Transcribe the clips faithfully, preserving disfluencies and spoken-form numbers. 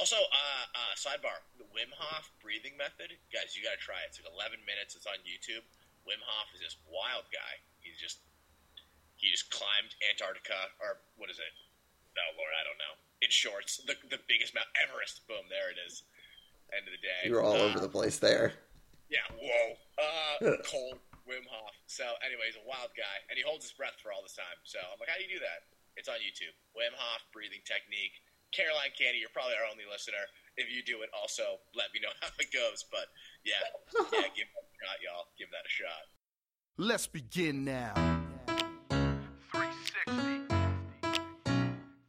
Also, uh, uh, sidebar, the Wim Hof breathing method, guys, you got to try it. It's like eleven minutes. It's on YouTube. Wim Hof is this wild guy. He's just he just climbed Antarctica, or what is it? Oh, Lord, I don't know. In shorts, the the biggest Mount Everest. Boom, there it is. End of the day. You were all uh, over the place there. Yeah, whoa. Uh, cold Wim Hof. So, anyway, he's a wild guy, and he holds his breath for all this time. So, I'm like, how do you do that? It's on YouTube. Wim Hof breathing technique. Caroline Candy, you're probably our only listener. If you do it, also let me know how it goes. But yeah, yeah, give that a shot, y'all. Give that a shot. Let's begin now. three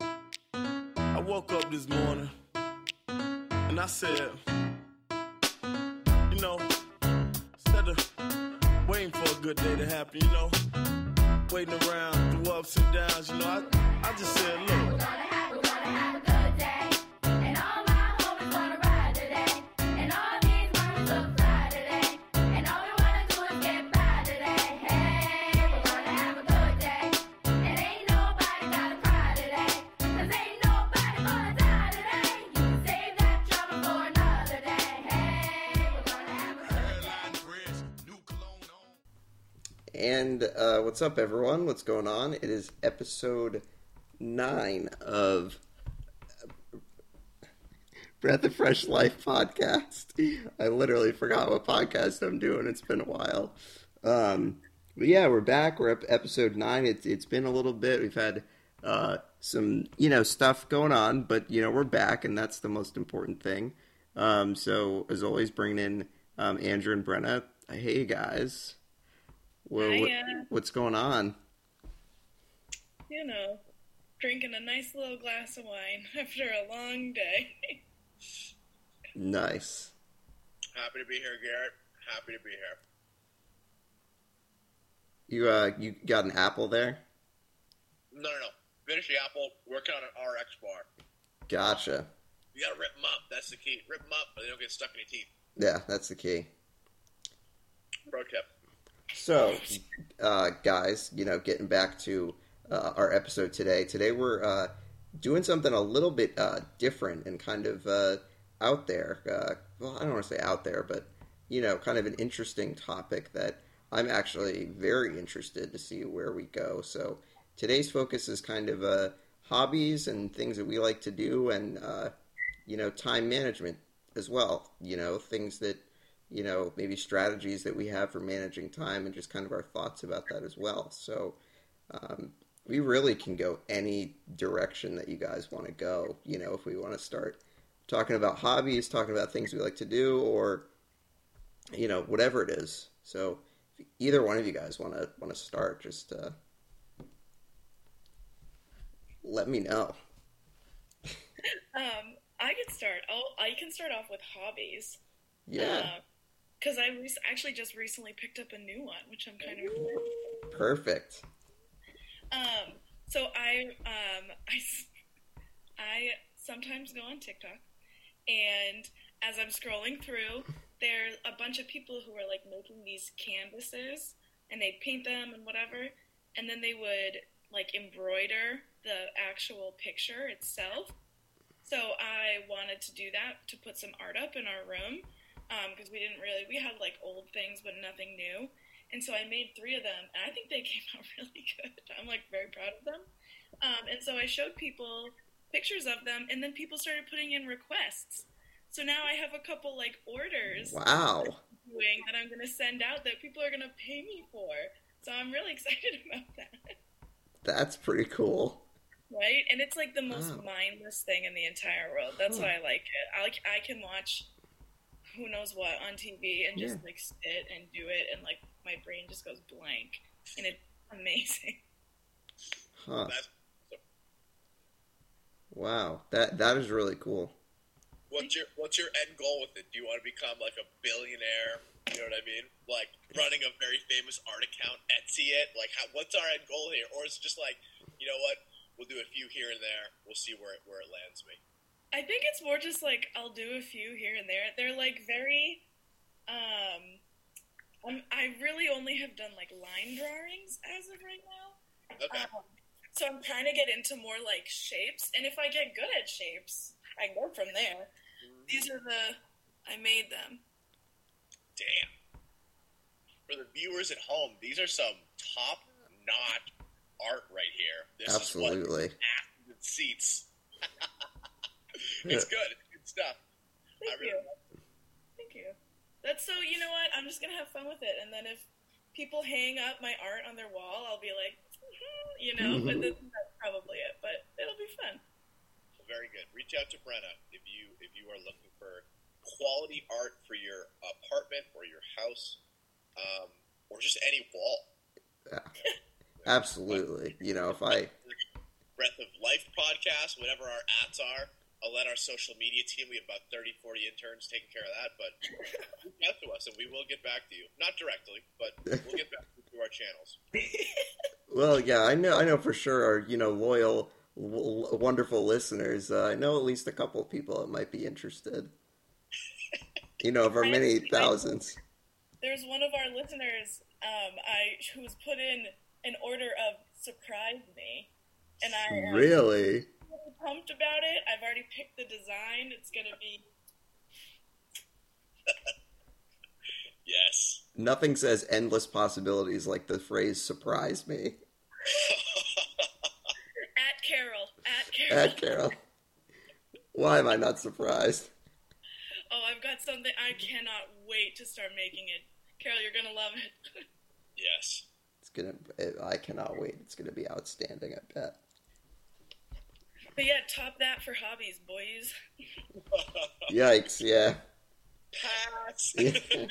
sixty. I woke up this morning and I said, you know, instead of waiting for a good day to happen, you know, waiting around through ups and downs, you know, I, I just said, look. And uh, what's up, everyone? What's going on? It is episode nine of Breath of Fresh Life podcast. I literally forgot what podcast I'm doing. It's been a while. Um, but yeah, we're back. We're up episode nine. It's it's been a little bit. We've had uh, some you know stuff going on, but you know we're back, and that's the most important thing. Um, so as always, bringing in um, Andrew and Brenna. Hey guys. Well, what, what's going on? You know, drinking a nice little glass of wine after a long day. Nice. Happy to be here, Garrett. Happy to be here. You uh, you got an apple there? No, no, no. Finish the apple. Working on an R X bar. Gotcha. You gotta rip them up. That's the key. Rip them up, but they don't get stuck in your teeth. Yeah, that's the key. Pro tip. So, uh, guys, you know, getting back to uh, our episode today. Today we're uh, doing something a little bit uh, different and kind of uh, out there. Uh, well, I don't want to say out there, but, you know, kind of an interesting topic that I'm actually very interested to see where we go. So today's focus is kind of uh, hobbies and things that we like to do and, uh, you know, time management as well. You know, things that you know, maybe strategies that we have for managing time and just kind of our thoughts about that as well. So um, we really can go any direction that you guys want to go, you know, if we want to start talking about hobbies, talking about things we like to do or, you know, whatever it is. So if either one of you guys want to want to start, just uh, let me know. um, I could start. I'll, I can start off with hobbies. Yeah. Uh, Because I re- actually just recently picked up a new one, which I'm kind of perfect. Um, so I, um, I, I sometimes go on TikTok, and as I'm scrolling through, there's a bunch of people who are like making these canvases, and they paint them and whatever, and then they would like embroider the actual picture itself. So I wanted to do that to put some art up in our room. Because um, we didn't really, we had like old things, but nothing new. And so I made three of them, and I think they came out really good. I'm like very proud of them. Um, and so I showed people pictures of them, and then people started putting in requests. So now I have a couple like orders. Wow. That I'm doing that I'm going to send out that people are going to pay me for. So I'm really excited about that. That's pretty cool. Right? And it's like the most wow. mindless thing in the entire world. That's huh. why I like it. I like, I can watch who knows what on T V and just yeah. like sit and do it and like my brain just goes blank and it's amazing. Huh. Wow. That that is really cool. What's your what's your end goal with it? Do you want to become like a billionaire? You know what I mean? Like running a very famous art account, Etsy it? Like how, what's our end goal here? Or is it just like, you know what, we'll do a few here and there, we'll see where it where it lands me. I think it's more just, like, I'll do a few here and there. They're, like, very, um, I'm, I really only have done, like, line drawings as of right now. Okay. Um, so I'm trying to get into more, like, shapes. And if I get good at shapes, I can go from there. These are the... I made them. Damn. For the viewers at home, these are some top-notch art right here. This Absolutely. Is what asses and seats. It's good. It's good stuff. Thank I really you. Love it. Thank you. That's so, you know what? I'm just going to have fun with it. And then if people hang up my art on their wall, I'll be like, mm-hmm, you know, mm-hmm. but this, that's probably it. But it'll be fun. Very good. Reach out to Brenna if you if you are looking for quality art for your apartment or your house, um, or just any wall. Yeah. Absolutely. But, you know, if I Breath of Life podcast, whatever our ads are, I'll let our social media team, we have about thirty, forty interns taking care of that, but reach out to us and we will get back to you. Not directly, but we'll get back to you through our channels. Well, yeah, I know I know for sure our, you know, loyal W- wonderful listeners, uh, I know at least a couple of people that might be interested. You know, of our many thousands. There's one of our listeners, um, I who's put in an order of "surprise me," and I really I'm so pumped about it. I've already picked the design. It's gonna be yes. Nothing says endless possibilities like the phrase "surprise me." Carol, at Carol. At Carol. Why am I not surprised? Oh, I've got something. I cannot wait to start making it. Carol, you're going to love it. Yes. It's going to, I cannot wait. It's going to be outstanding, I bet. But yeah, top that for hobbies, boys. Yikes, yeah. Pass. Yeah.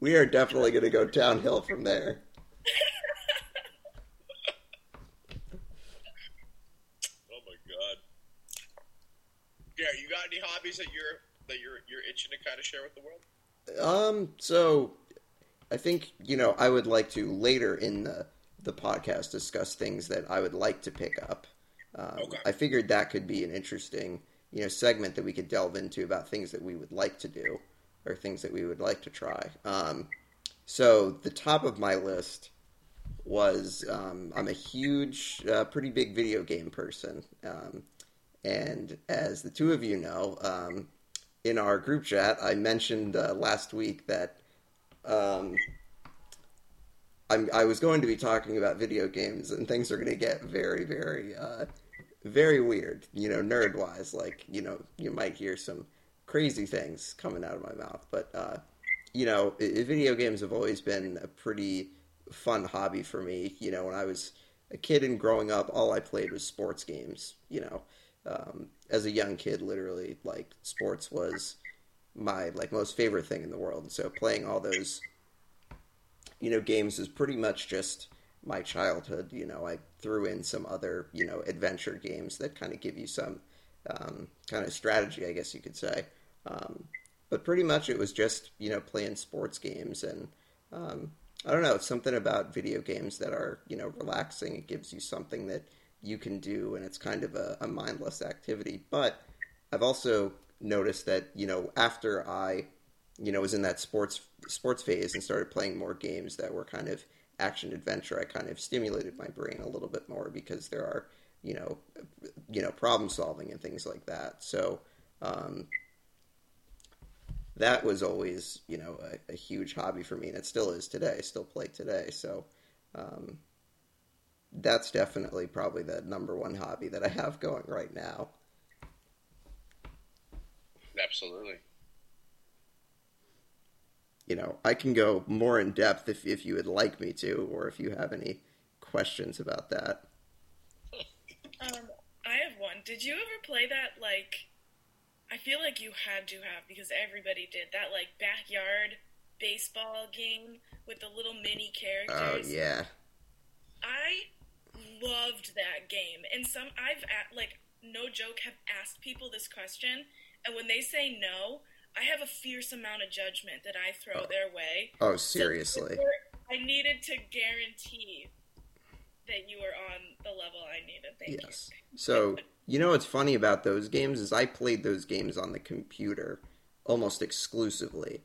We are definitely going to go downhill from there. Gary, you got any hobbies that you're that you're you're itching to kind of share with the world? Um, so I think, you know, I would like to later in the, the podcast discuss things that I would like to pick up. Um, okay. I figured that could be an interesting, you know, segment that we could delve into about things that we would like to do or things that we would like to try. Um, so the top of my list was um, I'm a huge, uh, pretty big video game person. Um, And as the two of you know, um, in our group chat, I mentioned uh, last week that um, I'm, I was going to be talking about video games, and things are going to get very, very, uh, very weird, you know, nerd-wise. Like, you know, you might hear some crazy things coming out of my mouth. But, uh, you know, it, video games have always been a pretty fun hobby for me. You know, when I was a kid and growing up, all I played was sports games, you know. Um, as a young kid, literally, like, sports was my, like, most favorite thing in the world. So playing all those, you know, games is pretty much just my childhood. You know, I threw in some other, you know, adventure games that kind of give you some um, kind of strategy, I guess you could say. Um, but pretty much it was just, you know, playing sports games. And um, I don't know, it's something about video games that are, you know, relaxing. It gives you something that you can do, and it's kind of a, a mindless activity. But I've also noticed that, you know, after I, you know, was in that sports sports phase and started playing more games that were kind of action-adventure, I kind of stimulated my brain a little bit more because there are, you know, you know, problem-solving and things like that. So um, that was always, you know, a, a huge hobby for me, and it still is today. I still play today. So um that's definitely probably the number one hobby that I have going right now. Absolutely. You know, I can go more in depth if, if you would like me to, or if you have any questions about that. Um, I have one. Did you ever play that, like, I feel like you had to have, because everybody did, that, like, backyard baseball game with the little mini characters? Oh, yeah. I loved that game, and some I've like no joke have asked people this question, and when they say no, I have a fierce amount of judgment that I throw oh. their way. Oh, seriously! So I needed to guarantee that you were on the level I needed. Thank yes. You. So you know what's funny about those games is I played those games on the computer almost exclusively,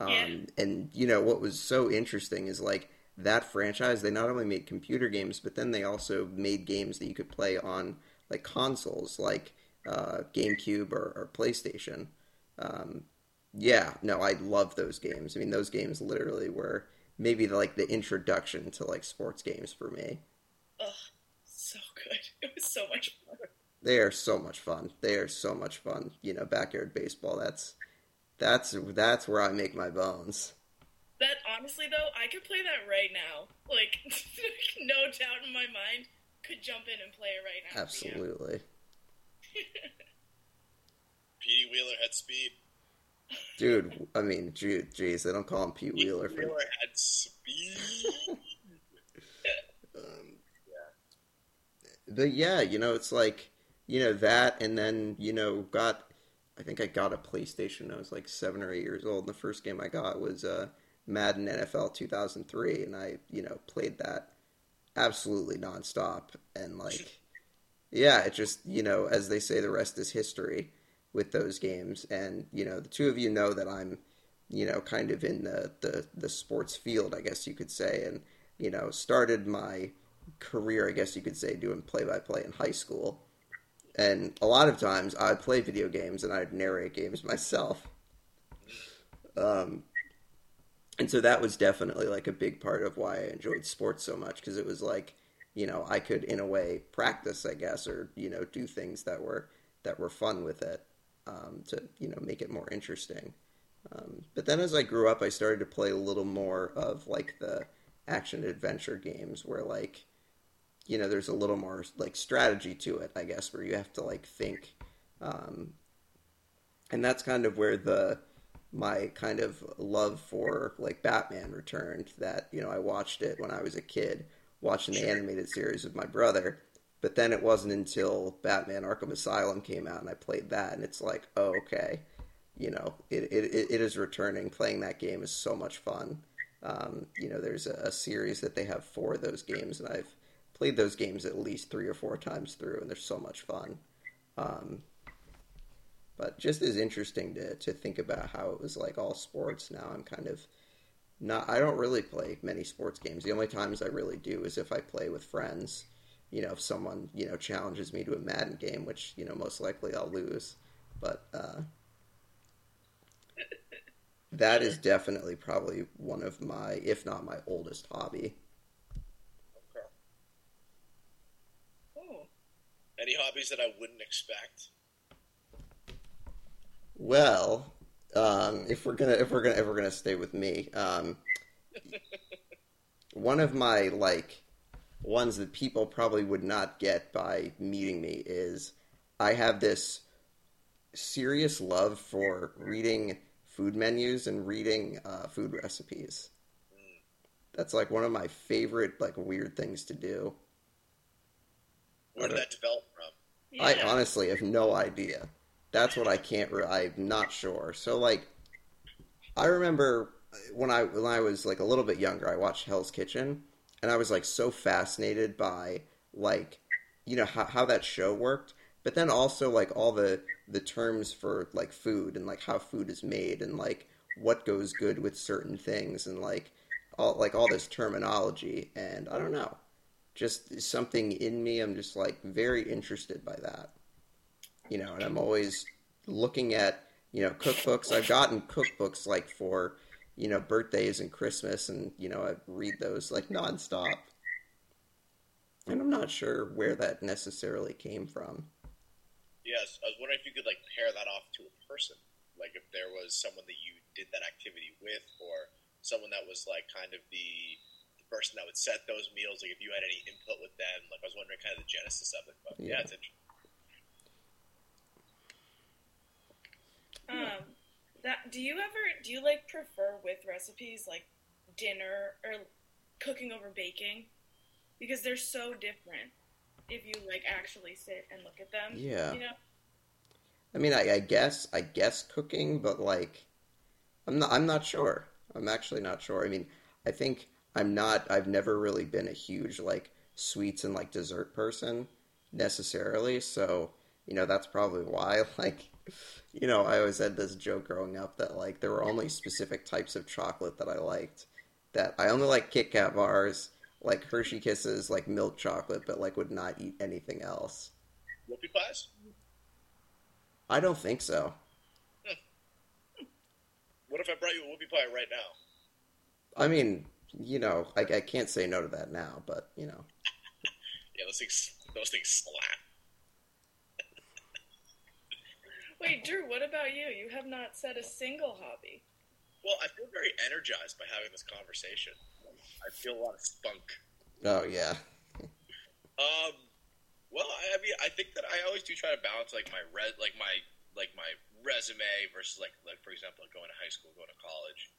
um, yeah. and you know what was so interesting is like. That franchise, they not only made computer games, but then they also made games that you could play on, like, consoles, like uh, GameCube or, or PlayStation. Um, yeah, no, I love those games. I mean, those games literally were maybe the, like the introduction to like sports games for me. Ugh, so good. It was so much fun. They are so much fun. They are so much fun. You know, backyard baseball, that's that's that's where I make my bones. That, honestly, though, I could play that right now. Like, no doubt in my mind, could jump in and play it right now. Absolutely. Petey Wheeler had speed. Dude, I mean, geez, they don't call him Pete Wheeler. Pete Wheeler had speed. um, yeah. But, yeah, you know, it's like, you know, that, and then, you know, got, I think I got a PlayStation when I was, like, seven or eight years old, and the first game I got was uh, Madden N F L two thousand three, and I, you know, played that absolutely nonstop, and, like, yeah, it just, you know, as they say, the rest is history with those games. And, you know, the two of you know that I'm, you know, kind of in the, the, the sports field, I guess you could say, and, you know, started my career, I guess you could say, doing play-by-play in high school. And a lot of times I'd play video games and I'd narrate games myself. Um, and so that was definitely like a big part of why I enjoyed sports so much, because it was like, you know, I could in a way practice, I guess, or, you know, do things that were that were fun with it. Um, to, you know, make it more interesting. Um, but then as I grew up, I started to play a little more of, like, the action-adventure games where, like, you know, there's a little more, like, strategy to it, I guess, where you have to, like, think. Um, and that's kind of where the my kind of love for, like, Batman returned, that, you know, I watched it when I was a kid, watching the animated series with my brother. But then it wasn't until Batman Arkham Asylum came out and I played that, and it's like, oh, okay, you know, it it, it is returning. Playing that game is so much fun. Um, you know, there's a, a series that they have for those games, and I've played those games at least three or four times through, and they're so much fun. Um, but just as interesting to, to think about how it was like all sports. Now I'm kind of not, I don't really play many sports games. The only times I really do is if I play with friends. You know, if someone, you know, challenges me to a Madden game, which, you know, most likely I'll lose. But uh, that is definitely probably one of my, if not my oldest hobby. Okay. Oh. Any hobbies that I wouldn't expect? Well, um, if we're gonna, if we're gonna, if we're gonna stay with me, um, one of my, like, ones that people probably would not get by meeting me is I have this serious love for reading food menus and reading uh, food recipes. That's like one of my favorite, like, weird things to do. Where did that develop from? Yeah. I honestly have no idea. That's what I can't re- I'm not sure. So, like, I remember when I when I was, like, a little bit younger, I watched Hell's Kitchen. And I was, like, so fascinated by, like, you know, how, how that show worked. But then also, like, all the, the terms for, like, food and, like, how food is made and, like, what goes good with certain things and, like, all like all this terminology. And I don't know, just something in me, I'm just, like, very interested by that. You know, and I'm always looking at, you know, cookbooks. I've gotten cookbooks, like, for, you know, birthdays and Christmas, and, you know, I read those, like, nonstop. And I'm not sure where that necessarily came from. Yes, I was wondering if you could, like, pair that off to a person. Like, if there was someone that you did that activity with, or someone that was, like, kind of the, the person that would set those meals, like, if you had any input with them. Like, I was wondering kind of the genesis of it, but yeah, yeah it's interesting. Um... That, do you ever, do you, like, prefer with recipes, like, dinner or cooking over baking? Because they're so different if you, like, actually sit and look at them. Yeah. You know? I mean, I, I guess, I guess cooking, but, like, I'm not, I'm not sure. I'm actually not sure. I mean, I think I'm not, I've never really been a huge, like, sweets and, like, dessert person necessarily. So, you know, that's probably why, like, you know, I always had this joke growing up that, like, there were only specific types of chocolate that I liked. That I only like Kit Kat bars, like Hershey Kisses, like milk chocolate, but, like, would not eat anything else. Whoopie pies? I don't think so. What if I brought you a whoopie pie right now? I mean, you know, I, I can't say no to that now, but, you know. Yeah, those things, those things slap. Wait, Drew, what about you? You have not said a single hobby. Well, I feel very energized by having this conversation. I feel a lot of spunk. Oh, yeah. um, well, I mean, I think that I always do try to balance, like, my res- like my like my resume versus, like, like, for example, like going to high school, going to college,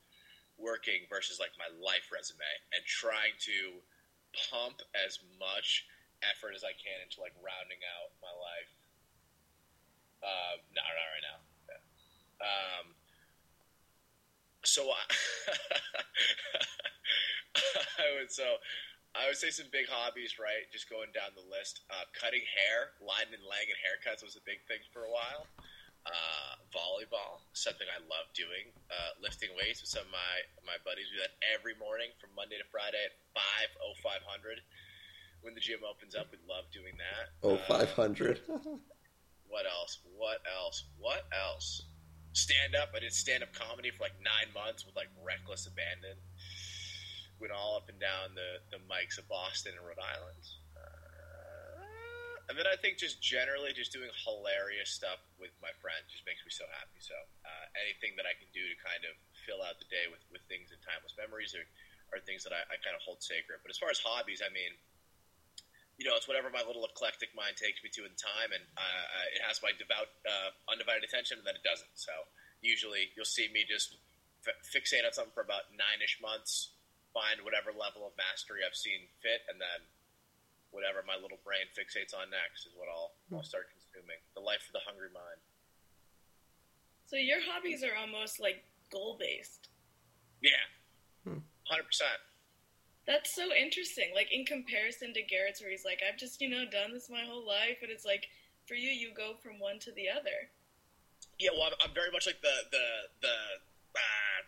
working versus, like, my life resume, and trying to pump as much effort as I can into, like, rounding out my life. Uh, no, not right now. Yeah. Um, so I, I would so I would say some big hobbies, right? Just going down the list. Uh, cutting hair, Lyden and Langan haircuts was a big thing for a while. Uh, volleyball, something I love doing. Uh, lifting weights with some of my my buddies. We do that every morning from Monday to Friday at five oh five hundred. When the gym opens up, we love doing that. Oh five hundred. Uh, What else? What else? What else? Stand up. I did stand up comedy for like nine months with like reckless abandon. Went all up and down the, the mics of Boston and Rhode Island. Uh, and then I think just generally just doing hilarious stuff with my friends just makes me so happy. So uh, anything that I can do to kind of fill out the day with, with things and timeless memories are, are things that I, I kind of hold sacred. But as far as hobbies, I mean, you know, it's whatever my little eclectic mind takes me to in time, and uh, it has my devout, uh, undivided attention, and then it doesn't. So usually you'll see me just f- fixate on something for about nine-ish months, find whatever level of mastery I've seen fit, and then whatever my little brain fixates on next is what I'll, I'll start consuming. The life of the hungry mind. So your hobbies are almost like goal-based. Yeah, one hundred percent. That's so interesting, like, in comparison to Garrett's, where he's like, I've just, you know, done this my whole life, and it's like, for you, you go from one to the other. Yeah, well, I'm, I'm very much like the, the, the, uh,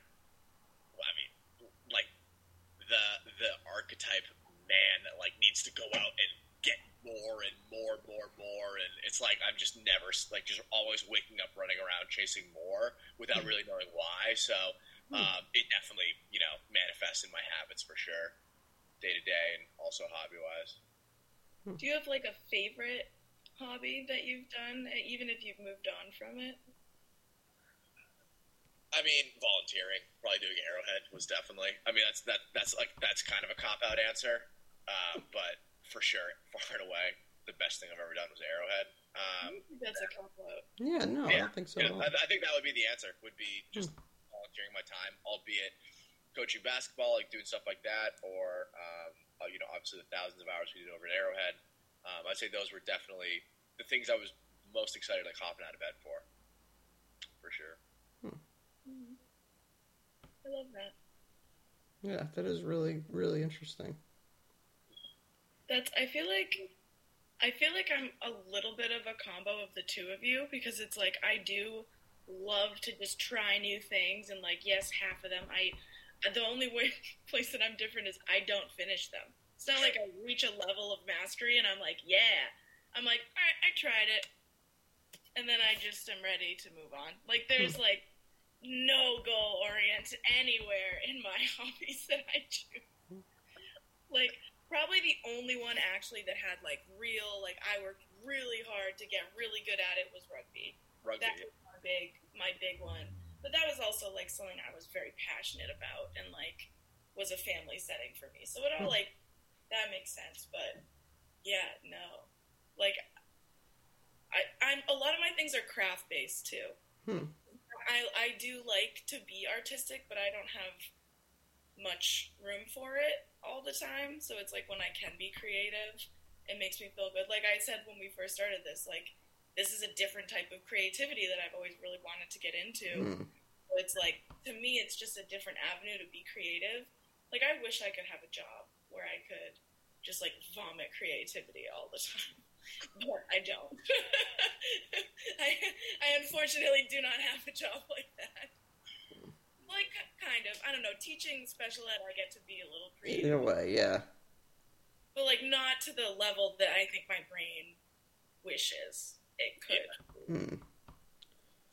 well, I mean, like, the, the archetype man that, like, needs to go out and get more and more, more, more, and it's like, I'm just never, like, just always waking up, running around, chasing more, without really knowing why, so, um, it definitely, you know, manifests in my habits for sure. Day-to-day and also hobby-wise. Do you have, like, a favorite hobby that you've done, even if you've moved on from it? I mean, volunteering. Probably doing Arrowhead was definitely... I mean, that's that that's like that's kind of a cop-out answer, uh, but for sure, far and away, the best thing I've ever done was Arrowhead. Um, that's a cop-out. Yeah, no, yeah, I don't think so. Yeah, I, I think that would be the answer, would be just hmm. volunteering my time, albeit... coaching basketball, like doing stuff like that, or, um, you know, obviously the thousands of hours we did over at Arrowhead. Um, I'd say those were definitely the things I was most excited, like, hopping out of bed for, for sure. Hmm. I love that. Yeah, that is really, really interesting. That's, I feel like, I feel like I'm a little bit of a combo of the two of you, because it's like, I do love to just try new things, and, like, yes, half of them, I... the only way, place that I'm different is I don't finish them. It's not like I reach a level of mastery and I'm like, yeah. I'm like, all right, I tried it. And then I just am ready to move on. Like, there's, like, no goal orient anywhere in my hobbies that I do. Like, probably the only one actually that had, like, real, like, I worked really hard to get really good at it was rugby. Rugby. That was my big, my big one. But that was also, like, something I was very passionate about and, like, was a family setting for me. So it all, like, that makes sense. But, yeah, no. Like, I, I'm a lot of my things are craft-based, too. Hmm. I, I do like to be artistic, but I don't have much room for it all the time. So it's, like, when I can be creative, it makes me feel good. Like I said when we first started this, like, this is a different type of creativity that I've always really wanted to get into. Hmm. It's like, to me, it's just a different avenue to be creative. Like, I wish I could have a job where I could just, like, vomit creativity all the time. But I don't. I, I unfortunately do not have a job like that. Like, kind of. I don't know. Teaching special ed, I get to be a little creative. In a way, yeah. But, like, not to the level that I think my brain wishes it could. Yeah. Hmm.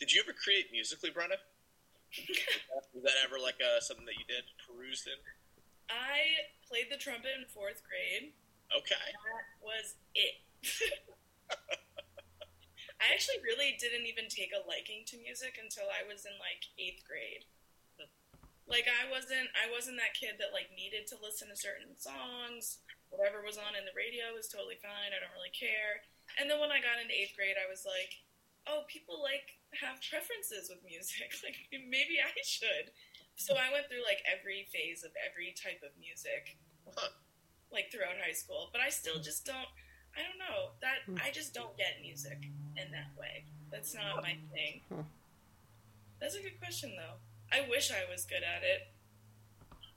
Did you ever create musically, Brenda? Was that ever like uh, something that you did, perused in? I played the trumpet in fourth grade. Okay. That was it. I actually really didn't even take a liking to music until I was in like eighth grade. Like I wasn't, I wasn't that kid that like needed to listen to certain songs. Whatever was on in the radio was totally fine. I don't really care. And then when I got into eighth grade, I was like, oh, people like have preferences with music. Like maybe I should. So I went through like every phase of every type of music, huh. like throughout high school. But I still just don't. I don't know that. I just don't get music in that way. That's not my thing. That's a good question, though. I wish I was good at it.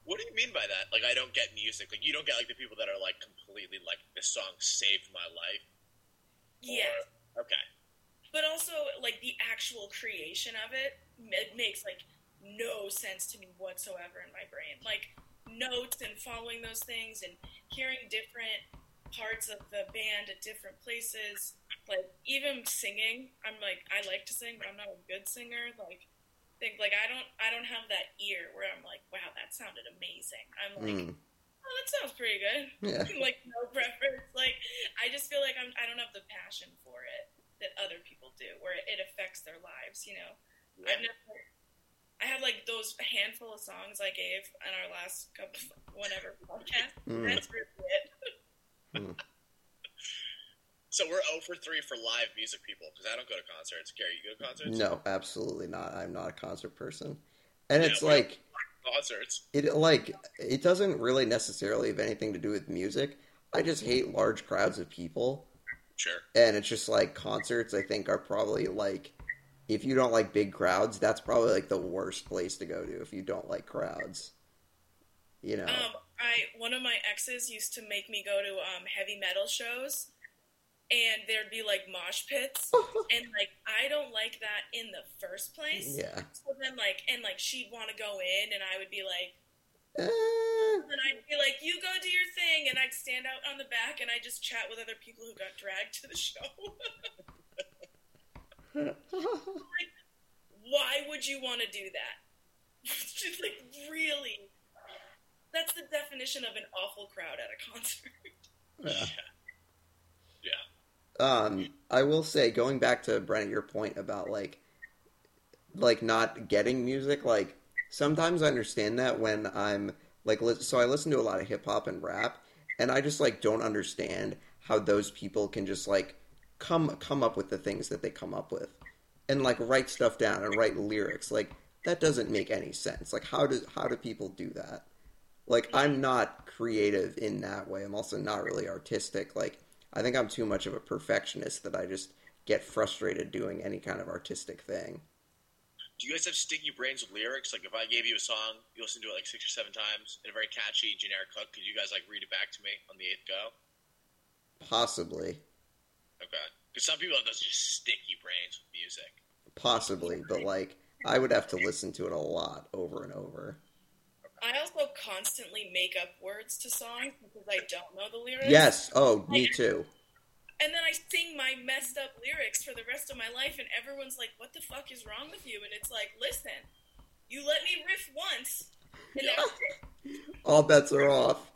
What do you mean by that? Like, I don't get music. Like, you don't get like the people that are like completely like this song saved my life. Yeah. Or, okay. But also, like the actual creation of it, it makes like. no sense to me whatsoever in my brain. Like, notes and following those things and hearing different parts of the band at different places. Like, even singing, I'm like, I like to sing, but I'm not a good singer. Like, think like I don't, I don't have that ear where I'm like, wow, that sounded amazing. I'm like, mm. oh, that sounds pretty good. Yeah. Like, no preference. Like, I just feel like I'm, I don't have the passion for it that other people do, where it affects their lives. You know, yeah. I've never. I had, like, those handful of songs I gave on our last couple, whenever podcast. Mm. That's really it. Mm. So we're oh for three for live music people, because I don't go to concerts. Gary, you go to concerts? No, absolutely not. I'm not a concert person. And yeah, it's, like... Concerts. It, like, it doesn't really necessarily have anything to do with music. I just hate large crowds of people. Sure. And it's just, like, concerts, I think, are probably, like... If you don't like big crowds, that's probably, like, the worst place to go to if you don't like crowds. You know? Um, I one of my exes used to make me go to um, heavy metal shows, and there'd be, like, mosh pits, and, like, I don't like that in the first place. Yeah. So then, like, and, like, she'd want to go in, and I would be, like, uh... and I'd be, like, you go do your thing, and I'd stand out on the back, and I'd just chat with other people who got dragged to the show. Like, why would you want to do that? She's like, really? That's the definition of an awful crowd at a concert. Yeah. Yeah. Um, I will say, going back to Brenna, your point about like, like not getting music. Like sometimes I understand that when I'm like, li- so I listen to a lot of hip hop and rap, and I just like don't understand how those people can just like. come come up with the things that they come up with and like write stuff down and write lyrics. Like that doesn't make any sense. Like how do how do people do that? Like I'm not creative in that way. I'm also not really artistic. Like I think I'm too much of a perfectionist that I just get frustrated doing any kind of artistic thing. Do you guys have sticky brains with lyrics? Like if I gave you a song, you listen to it like six or seven times in a very catchy generic hook, could you guys like read it back to me on the eighth go? Possibly. Okay, because some people have those just sticky brains with music. Possibly, but like I would have to listen to it a lot over and over. I also constantly make up words to songs because I don't know the lyrics. Yes, oh, like, me too. And then I sing my messed up lyrics for the rest of my life, and everyone's like, "What the fuck is wrong with you?" And it's like, "Listen, you let me riff once, and yeah. that's it." All bets are off.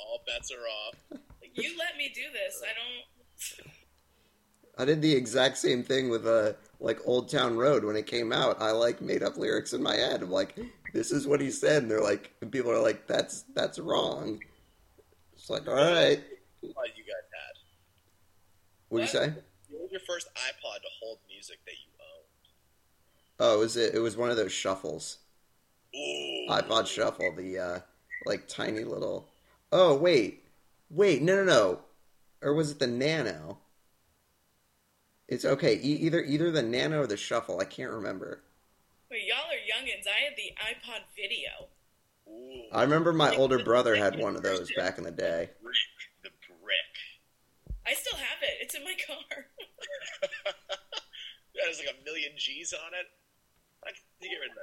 All bets are off. Like, you let me do this. I don't. I did the exact same thing with, uh, like, Old Town Road when it came out. I, like, made up lyrics in my head. I'm like, this is what he said. And they're like, and people are like, that's that's wrong. It's like, all right. What you got had. What did you say? What was your first iPod to hold music that you owned? Oh, it was, it, it was one of those shuffles. Ooh. iPod Shuffle, the, uh, like, tiny little... Oh, wait. Wait, no, no, no. Or was it the Nano? It's okay. E- either either the Nano or the Shuffle. I can't remember. Wait, y'all are youngins. I had the iPod video. Ooh. I remember my like older brother had one of those back in the day. The brick. The brick. I still have it. It's in my car. That has like a million G's on it. I can get rid of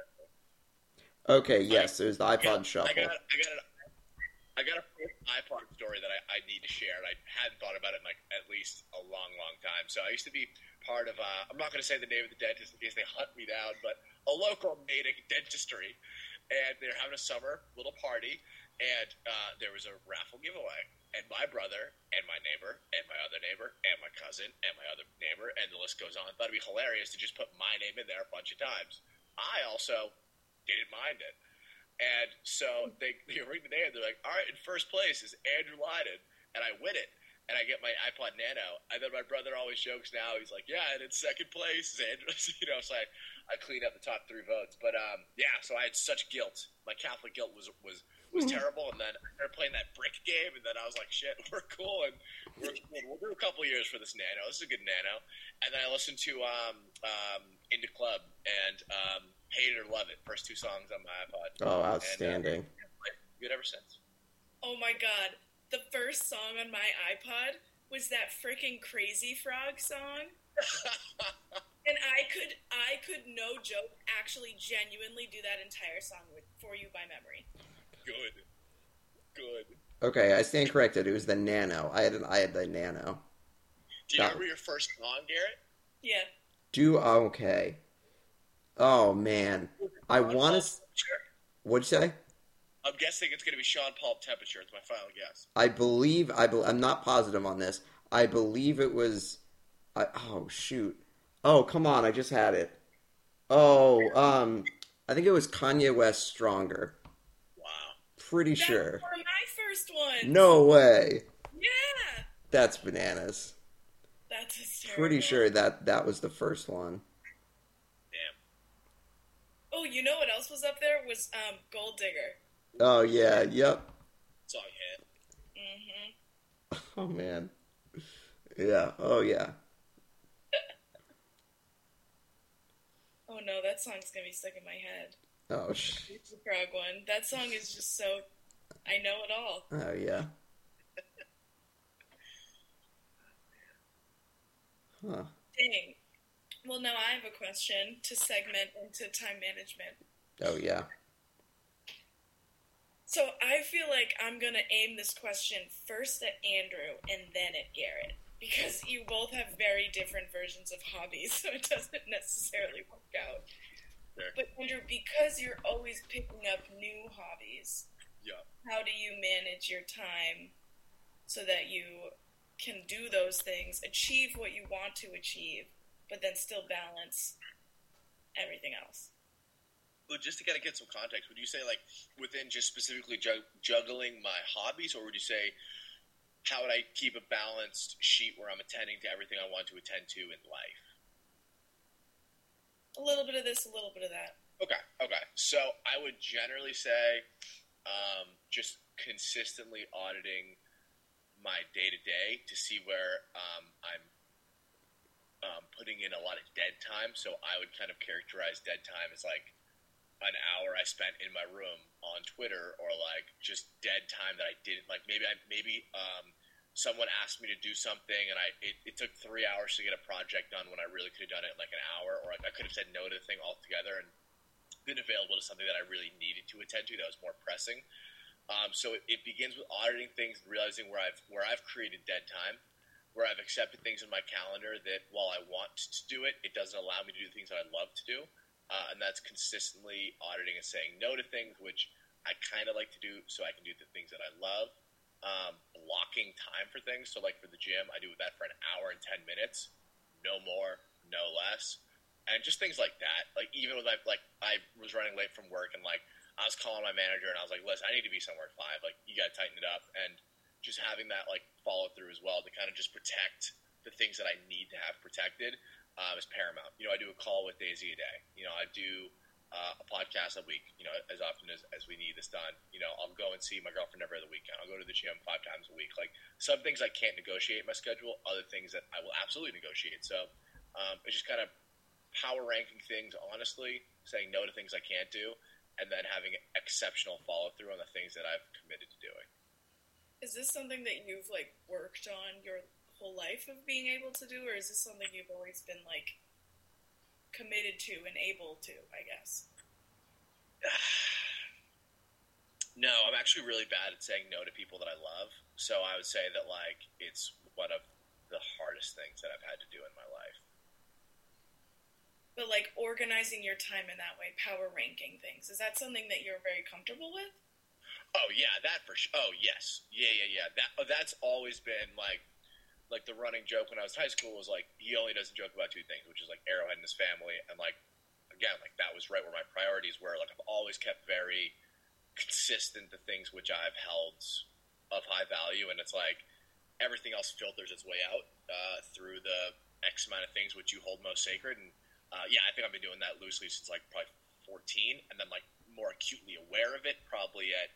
that. Okay. Yes, I, it was the iPod yeah, Shuffle. I got. I got an. I got a first iPod story that I, I need to share, and I hadn't thought about it in, like, at least a long, long time. So I used to be part of a, I'm not going to say the name of the dentist in case they hunt me down, but a local Natick dentistry, and they're having a summer little party, and uh, there was a raffle giveaway, and my brother, and my neighbor, and my other neighbor, and my cousin, and my other neighbor, and the list goes on. That'd be hilarious to just put my name in there a bunch of times. I also didn't mind it. And so they, they ring the name, they're like, all right, in first place is Andrew Lydon, and I win it. And I get my iPod Nano, and then my brother always jokes now. He's like, "Yeah, and in second place is Andrew." You know, so I, I cleaned up the top three votes. But um, yeah, so I had such guilt. My Catholic guilt was was, was terrible. And then they're playing that brick game, and then I was like, "Shit, we're cool, and we're, we'll do a couple years for this Nano. This is a good Nano." And then I listened to um, um, Into Club and um, Hate It or Love It, first two songs on my iPod. Oh, outstanding! And, uh, good ever since. Oh my God. The first song on my iPod was that freaking Crazy Frog song. And I could, I could, no joke, actually genuinely do that entire song with, for you by memory. Good. Good. Okay, I stand corrected. It was the Nano. I had an, I had the Nano. Do you that... remember your first song, Garrett? Yeah. Do, okay. Oh, man. I want to... What'd you say? I'm guessing it's going to be Sean Paul Temperature. It's my final guess. I believe I be, I'm not positive on this. I believe it was. I, oh shoot! Oh come on! I just had it. Oh, um, I think it was Kanye West. Stronger. Wow. Pretty That's sure. That's my first one. No way. Yeah. That's bananas. That's hysterical. Pretty sure that that was the first one. Damn. Oh, you know what else was up there was um, Gold Digger. Oh, yeah, yep. Song hit. Mm-hmm. Oh, man. Yeah, oh, yeah. Oh, no, that song's gonna be stuck in my head. Oh, shit. It's the Frog one. That song is just so... I know it all. Oh, yeah. Huh. Dang. Well, now I have a question to segment into time management. Oh, yeah. So I feel like I'm going to aim this question first at Andrew and then at Garrett, because you both have very different versions of hobbies, so it doesn't necessarily work out. Sure. But Andrew, because you're always picking up new hobbies, yeah. How do you manage your time so that you can do those things, achieve what you want to achieve, but then still balance everything else? But just to kind of get some context, would you say, like, within just specifically jug- juggling my hobbies, or would you say, how would I keep a balanced sheet where I'm attending to everything I want to attend to in life? A little bit of this, a little bit of that. Okay, okay. So I would generally say um, just consistently auditing my day-to-day to see where um, I'm um, putting in a lot of dead time. So I would kind of characterize dead time as, like, an hour I spent in my room on Twitter, or like just dead time that I didn't like. Maybe I maybe um, someone asked me to do something, and I it, it took three hours to get a project done when I really could have done it in like an hour, or I could have said no to the thing altogether and been available to something that I really needed to attend to that was more pressing. Um, so it, it begins with auditing things, realizing where I've where I've created dead time, where I've accepted things in my calendar that while I want to do it, it doesn't allow me to do the things that I love to do. Uh, and that's consistently auditing and saying no to things, which I kind of like to do so I can do the things that I love. Um, blocking time for things. So like for the gym, I do that for an hour and ten minutes. No more, no less. And just things like that. Like even with like, like I was running late from work, and like I was calling my manager and I was like, listen, I need to be somewhere at five. Like you got to tighten it up. And just having that like follow through as well to kind of just protect the things that I need to have protected. Uh, is paramount. You know, I do a call with Daisy a day. You know, I do uh, a podcast a week, you know, as often as, as we need this done. You know, I'll go and see my girlfriend every other weekend. I'll go to the gym five times a week. Like, some things I can't negotiate in my schedule, other things that I will absolutely negotiate. So um, it's just kind of power ranking things, honestly, saying no to things I can't do, and then having exceptional follow-through on the things that I've committed to doing. Is this something that you've, like, worked on your whole life of being able to do, or is this something you've always been like committed to and able to, I guess? No, I'm actually really bad at saying no to people that I love. So I would say that like it's one of the hardest things that I've had to do in my life. But like organizing your time in that way, power ranking things, is that something that you're very comfortable with? Oh yeah, that for sure. Oh yes, yeah, yeah, yeah. That that's always been like, like the running joke when I was in high school was like he only doesn't joke about two things, which is like Arrowhead and his family, and like again, like that was right where my priorities were. Like I've always kept very consistent the things which I've held of high value, and it's like everything else filters its way out uh, through the X amount of things which you hold most sacred. And Uh, yeah, I think I've been doing that loosely since like probably fourteen, and then like more acutely aware of it probably at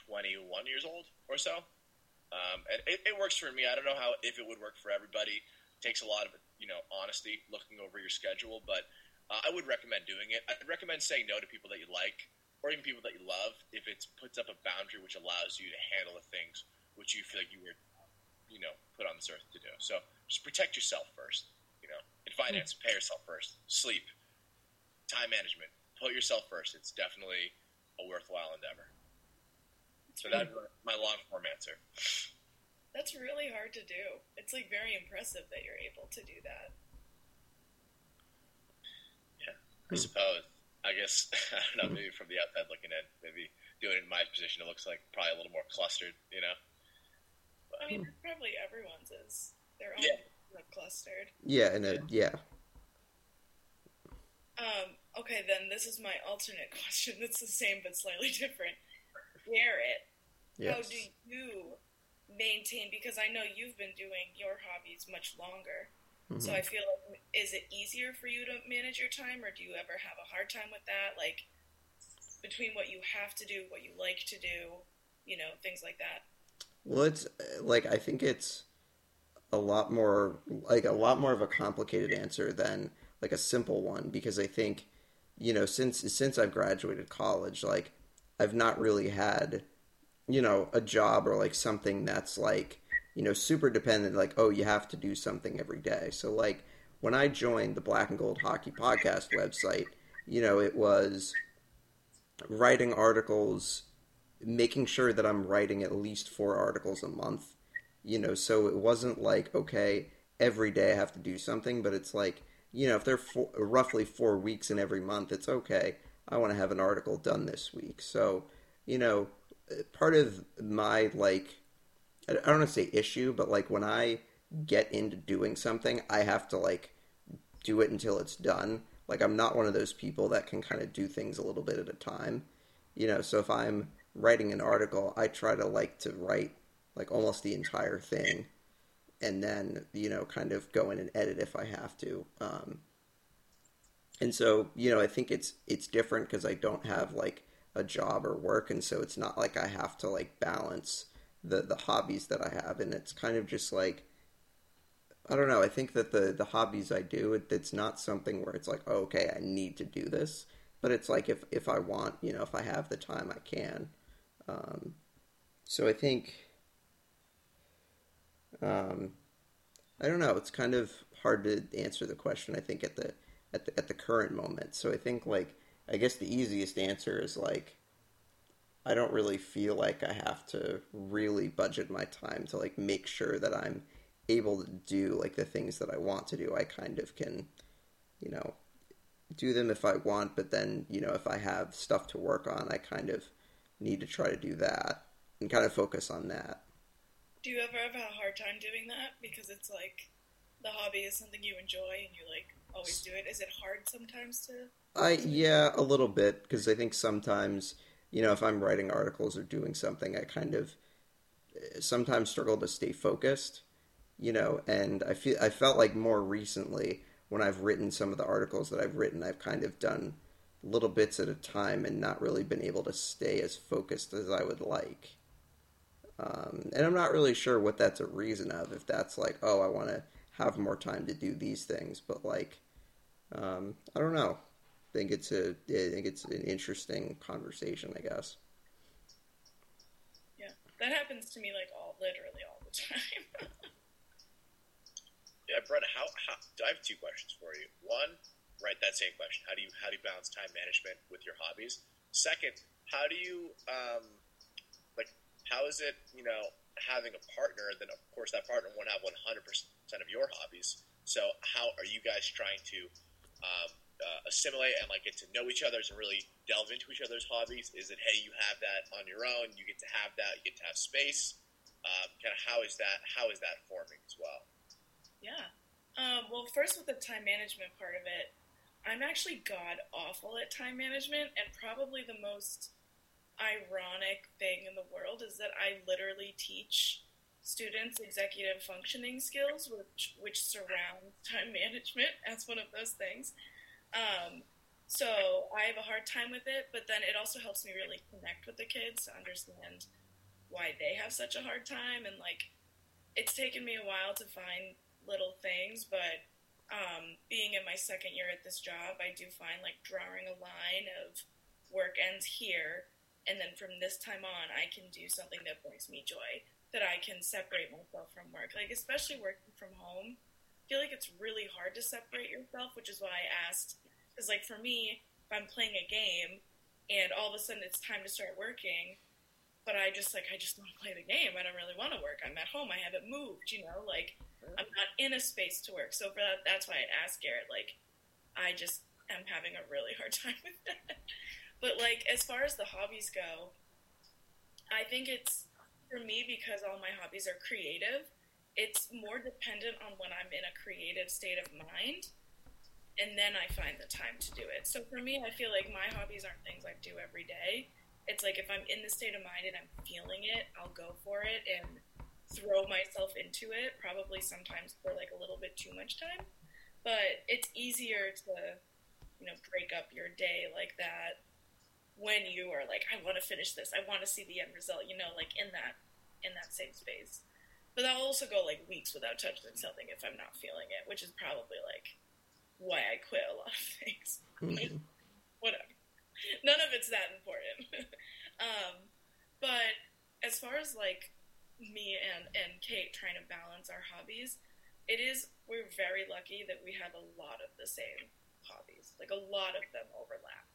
twenty-one years old or so. Um, and it, it works for me. I don't know how if it would work for everybody. It takes a lot of, you know, honesty, looking over your schedule, but uh, I would recommend doing it. I'd recommend saying no to people that you like or even people that you love if it puts up a boundary which allows you to handle the things which you feel like you were, you know, put on this earth to do. So just protect yourself first. In finance, pay yourself first. Sleep, time management, put yourself first. It's definitely a worthwhile endeavor. So that's my long form answer. That's really hard to do. It's like very impressive that you're able to do that. Yeah, I suppose. I guess, I don't know, maybe from the outside looking in, maybe doing it in my position, it looks like probably a little more clustered, you know? But, I mean, probably everyone's is their own. Yeah. Like clustered. Yeah, and a, yeah. Um, okay, then this is my alternate question. That's the same but slightly different. Garrett, yes. How do you maintain? Because I know you've been doing your hobbies much longer. Mm-hmm. So I feel like, is it easier for you to manage your time, or do you ever have a hard time with that? Like between what you have to do, what you like to do, you know, things like that. Well, it's like I think it's. a lot more like a lot more of a complicated answer than like a simple one, because I think, you know, since since I've graduated college, like I've not really had, you know, a job or like something that's like, you know, super dependent, like, oh, you have to do something every day. So like when I joined the Black and Gold Hockey Podcast website, you know, it was writing articles, making sure that I'm writing at least four articles a month. You know, so it wasn't like, okay, every day I have to do something, but it's like, you know, if they're four, roughly four weeks in every month, it's okay, I want to have an article done this week. So, you know, part of my, like, I don't want to say issue, but, like, when I get into doing something, I have to, like, do it until it's done. Like, I'm not one of those people that can kind of do things a little bit at a time. You know, so if I'm writing an article, I try to, like, to write like almost the entire thing, and then, you know, kind of go in and edit if I have to. Um, and so, you know, I think it's, it's different because I don't have like a job or work. And so it's not like I have to like balance the, the hobbies that I have. And it's kind of just like, I don't know. I think that the, the hobbies I do, it, it's not something where it's like, oh, okay, I need to do this, but it's like, if, if I want, you know, if I have the time, I can. Um, so I think, Um, I don't know. It's kind of hard to answer the question, I think, at the, at the, at the current moment. So I think, like, I guess the easiest answer is, like, I don't really feel like I have to really budget my time to, like, make sure that I'm able to do, like, the things that I want to do. I kind of can, you know, do them if I want, but then, you know, if I have stuff to work on, I kind of need to try to do that and kind of focus on that. Do you ever have a hard time doing that? Because it's like the hobby is something you enjoy and you like always do it. Is it hard sometimes to? I yeah, a little bit, because I think sometimes, you know, if I'm writing articles or doing something, I kind of sometimes struggle to stay focused, you know, and I feel I felt like more recently when I've written some of the articles that I've written, I've kind of done little bits at a time and not really been able to stay as focused as I would like. Um, and I'm not really sure what that's a reason of, if that's like, oh, I want to have more time to do these things, but like, um, I don't know. I think it's a, I think it's an interesting conversation, I guess. Yeah. That happens to me like all, literally all the time. Yeah. Brett, how, how, I have two questions for you. One, right. That same question. How do you, how do you balance time management with your hobbies? Second, how do you, um, How is it, you know, having a partner, then of course that partner won't have one hundred percent of your hobbies. So how are you guys trying to um, uh, assimilate and like get to know each other's and really delve into each other's hobbies? Is it, hey, you have that on your own, you get to have that, you get to have space? Um, kind of how is that how is that forming as well? Yeah. Um, well, first with the time management part of it, I'm actually god awful at time management, and probably the most ironic thing in the world is that I literally teach students executive functioning skills, which which surround time management as one of those things. Um, so I have a hard time with it, but then it also helps me really connect with the kids to understand why they have such a hard time. And like, it's taken me a while to find little things, but um, being in my second year at this job, I do find like drawing a line of work ends here, and then from this time on, I can do something that brings me joy, that I can separate myself from work. Like, especially working from home, I feel like it's really hard to separate yourself, which is why I asked, because, like, for me, if I'm playing a game, and all of a sudden it's time to start working, but I just, like, I just want to play the game. I don't really want to work. I'm at home. I haven't moved, you know? Like, I'm not in a space to work. So for that, that's why I'd ask Garrett, like, I just am having a really hard time with that. But, like, as far as the hobbies go, I think it's, for me, because all my hobbies are creative, it's more dependent on when I'm in a creative state of mind, and then I find the time to do it. So, for me, I feel like my hobbies aren't things I do every day. It's like if I'm in the state of mind and I'm feeling it, I'll go for it and throw myself into it, probably sometimes for, like, a little bit too much time. But it's easier to, you know, break up your day like that, when you are like, I want to finish this, I want to see the end result, you know, like in that in that same space. But I'll also go like weeks without touching something if I'm not feeling it, which is probably like why I quit a lot of things. Mm-hmm. Whatever. None of it's that important. um, but as far as like me and, and Kate trying to balance our hobbies, it is, we're very lucky that we have a lot of the same hobbies. Like a lot of them overlap.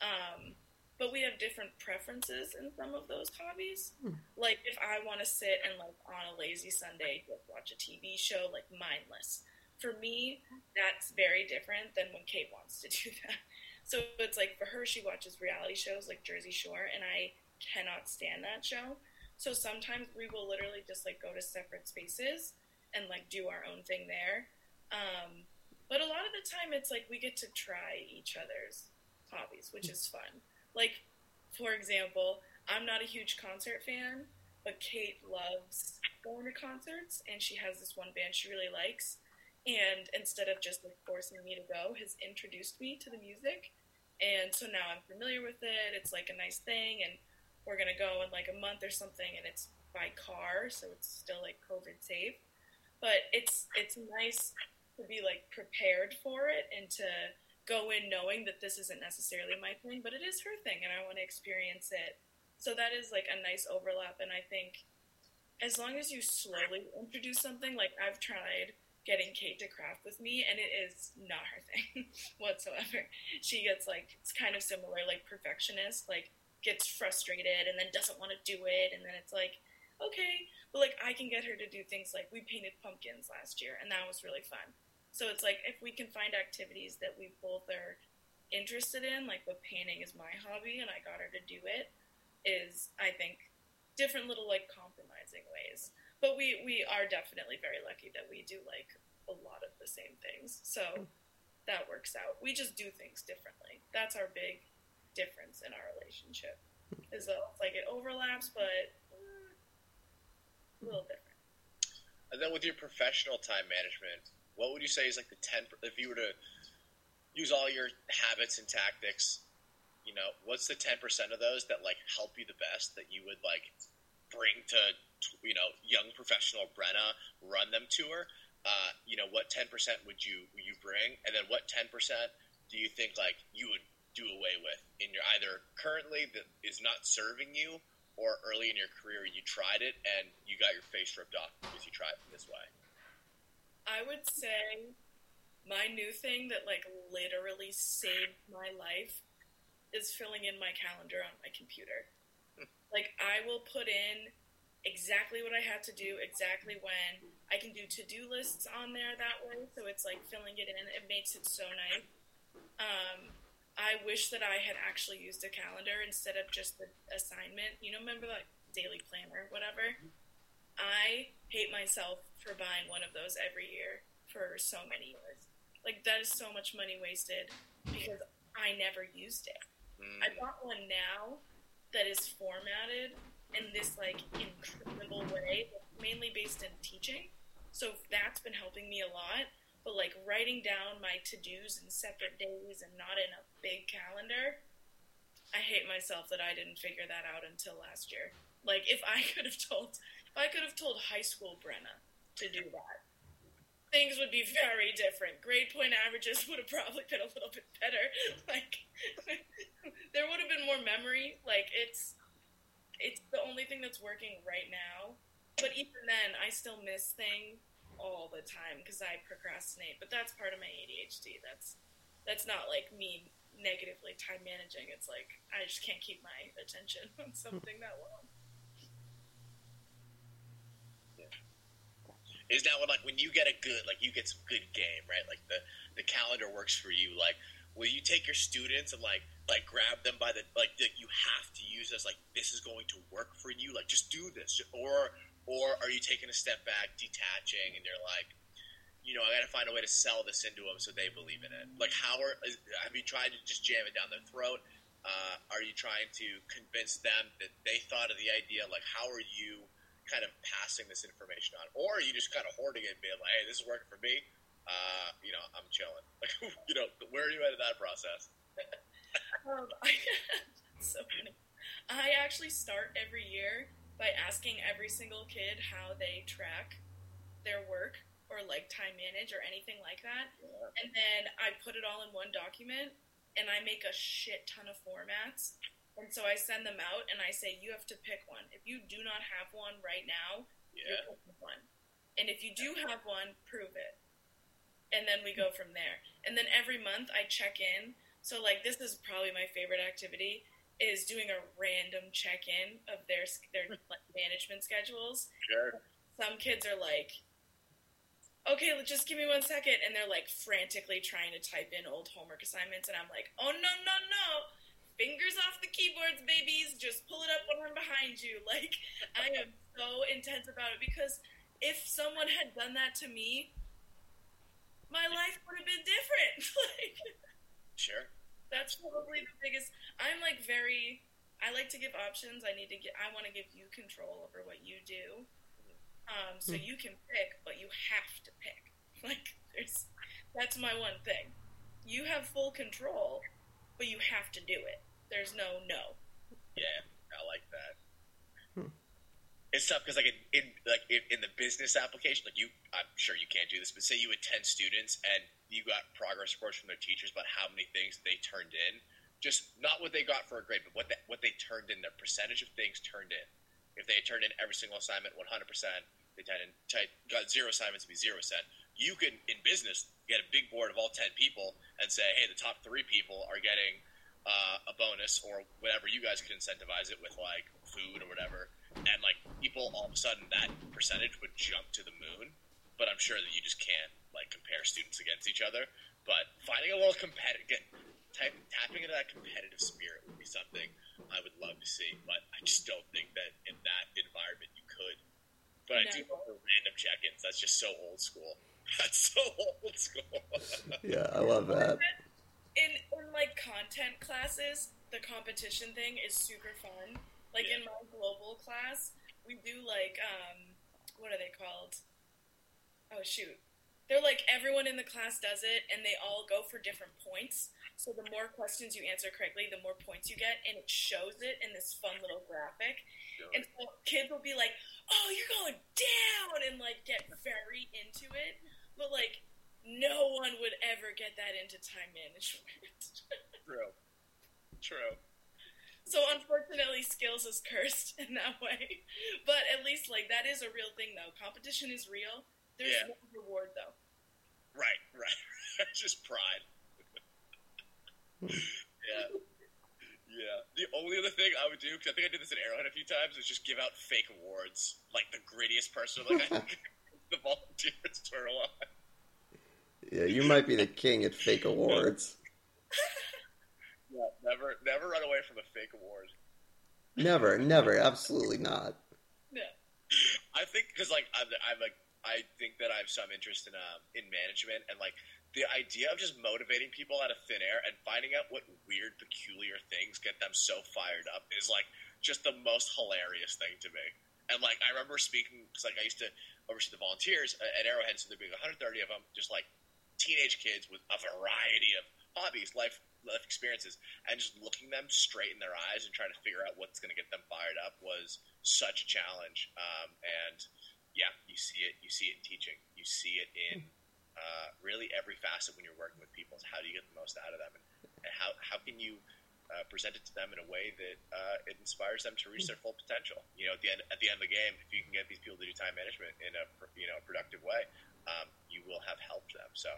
Um, But we have different preferences in some of those hobbies. Hmm. Like, if I want to sit and, like, on a lazy Sunday, like, watch a T V show, like, mindless. For me, that's very different than when Kate wants to do that. So it's, like, for her, she watches reality shows like Jersey Shore, and I cannot stand that show. So sometimes we will literally just, like, go to separate spaces and, like, do our own thing there. Um, but a lot of the time, it's, like, we get to try each other's hobbies, which is fun. Like, for example, I'm not a huge concert fan, but Kate loves going to concerts, and she has this one band she really likes. And instead of just, like, forcing me to go, has introduced me to the music. And so now I'm familiar with it. It's, like, a nice thing, and we're going to go in, like, a month or something, and it's by car, so it's still, like, COVID safe. But it's it's nice to be, like, prepared for it and to go in knowing that this isn't necessarily my thing, but it is her thing, and I want to experience it. So that is, like, a nice overlap, and I think as long as you slowly introduce something, like, I've tried getting Kate to craft with me, and it is not her thing whatsoever. She gets, like, it's kind of similar, like, perfectionist, like, gets frustrated and then doesn't want to do it, and then it's like, okay. But, like, I can get her to do things like we painted pumpkins last year, and that was really fun. So it's like if we can find activities that we both are interested in, like what painting is my hobby and I got her to do it, is I think different little like compromising ways. But we, we are definitely very lucky that we do like a lot of the same things. So that works out. We just do things differently. That's our big difference in our relationship. Is that like it overlaps, but a little different. And then with your professional time management, what would you say is like the ten, if you were to use all your habits and tactics, you know, what's the ten percent of those that like help you the best that you would like bring to, you know, young professional Brenna, run them to her? Uh, you know, what ten percent would you, would you bring? And then what ten percent do you think like you would do away with in your either currently that is not serving you or early in your career you tried it and you got your face ripped off because you tried it this way? I would say my new thing that, like, literally saved my life is filling in my calendar on my computer. Like, I will put in exactly what I have to do, exactly when. I can do to-do lists on there that way, so it's, like, filling it in. It makes it so nice. Um, I wish that I had actually used a calendar instead of just the assignment. You know, remember like daily planner, whatever? I hate myself for buying one of those every year for so many years. Like, that is so much money wasted because I never used it. Mm. I bought one now that is formatted in this, like, incredible way, mainly based in teaching. So that's been helping me a lot. But, like, writing down my to-dos in separate days and not in a big calendar, I hate myself that I didn't figure that out until last year. Like, if I could have told... I could have told high school Brenna to do that. Things would be very different. Grade point averages would have probably been a little bit better. Like, there would have been more memory. Like, it's it's the only thing that's working right now. But even then, I still miss things all the time because I procrastinate. But that's part of my A D H D. That's that's not, like, me negatively time managing. It's like, I just can't keep my attention on something that long. Is that what, like, when you get a good, like, you get some good game, right? Like, the, the calendar works for you. Like, will you take your students and, like, like grab them by the, like, the, you have to use this, like, this is going to work for you? Like, just do this. Or or are you taking a step back, detaching, and you're like, you know, I got to find a way to sell this into them so they believe in it? Like, how are, is, have you tried to just jam it down their throat? Uh, are you trying to convince them that they thought of the idea? Like, how are you kind of passing this information on, or are you just kind of hoarding it and being like, hey, this is working for me, uh, you know, I'm chilling? Like, you know, where are you at in that process? um, I, so funny. I actually start every year by asking every single kid how they track their work or, like, time manage or anything like that. Yeah. And then I put it all in one document, and I make a shit ton of formats. And so I send them out, and I say, you have to pick one. If you do not have one right now, yeah. you're picking one. And if you do have one, prove it. And then we go from there. And then every month I check in. So, like, this is probably my favorite activity, is doing a random check-in of their their management schedules. Sure. Some kids are like, okay, just give me one second. And they're, like, frantically trying to type in old homework assignments. And I'm like, oh, no, no, no. Fingers off the keyboards, babies. Just pull it up when I'm behind you. Like, I am so intense about it because if someone had done that to me, my life would have been different. Like, sure. That's probably the biggest. I'm, like, very, I like to give options. I need to get, I want to give you control over what you do. Um, so you can pick, but you have to pick. Like, there's, that's my one thing. You have full control, but you have to do it. There's no no. Yeah, I like that. Hmm. It's tough because, like, in, in like in, in the business application, like, you, I'm sure you can't do this, but say you had ten students and you got progress reports from their teachers about how many things they turned in, just not what they got for a grade, but what they, what they turned in, the percentage of things turned in. If they had turned in every single assignment one hundred percent, they turned in, t- got zero assignments, it'd be zero percent. You could, in business, get a big board of all ten people and say, hey, the top three people are getting uh, a bonus or whatever. You guys could incentivize it with, like, food or whatever. And, like, people, all of a sudden, that percentage would jump to the moon. But I'm sure that you just can't, like, compare students against each other. But finding a little competitive, tapping into that competitive spirit would be something I would love to see. But I just don't think that in that environment you could. But no. I do love the random check-ins. That's just so old school. That's so old school. Yeah, I love that. In, in, like, content classes, the competition thing is super fun. Like, yeah. In my global class, we do, like, um, what are they called? Oh, shoot. They're, like, everyone in the class does it, and they all go for different points. So the more questions you answer correctly, the more points you get, and it shows it in this fun little graphic. Sure. And so kids will be like, oh, you're going down, and, like, get very into it. But, like, no one would ever get that into time management. True. True. So, unfortunately, skills is cursed in that way. But at least, like, that is a real thing, though. Competition is real. There's yeah. no reward, though. Right, right. Just pride. Yeah. Yeah. The only other thing I would do, because I think I did this at Arrowhead a few times, is just give out fake awards. Like, the grittiest person. Like, I think the volunteers were alive. Yeah, you might be the king at fake awards. never, never run away from a fake award. Never, never, absolutely not. Yeah, I think because like I'm, I'm like I think that I have some interest in um in management and like the idea of just motivating people out of thin air and finding out what weird, peculiar things get them so fired up is like just the most hilarious thing to me. And like I remember speaking because like I used to oversee the volunteers at Arrowhead, so there being one hundred thirty of them, just like teenage kids with a variety of hobbies, life. life experiences, and just looking them straight in their eyes and trying to figure out what's going to get them fired up was such a challenge. Um, and yeah, you see it, you see it in teaching, you see it in uh, really every facet when you're working with people is how do you get the most out of them and, and how, how can you uh, present it to them in a way that uh, it inspires them to reach their full potential. You know, at the end, at the end of the game, if you can get these people to do time management in a, you know, productive way, um, you will have helped them. So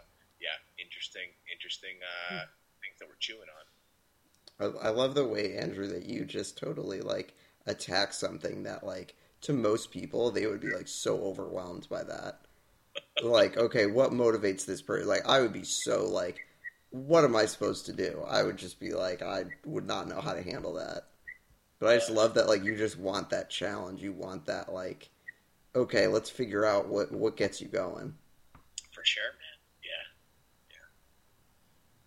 yeah, interesting, interesting, uh, hmm. things that we're chewing on. I love the way, Andrew, that you just totally like attack something that like to most people they would be like so overwhelmed by that. Like, okay, what motivates this person? Like, I would be so like, what am I supposed to do? I would just be like, I would not know how to handle that. But I just love that like you just want that challenge. You want that like, okay, let's figure out what what gets you going. For sure, man.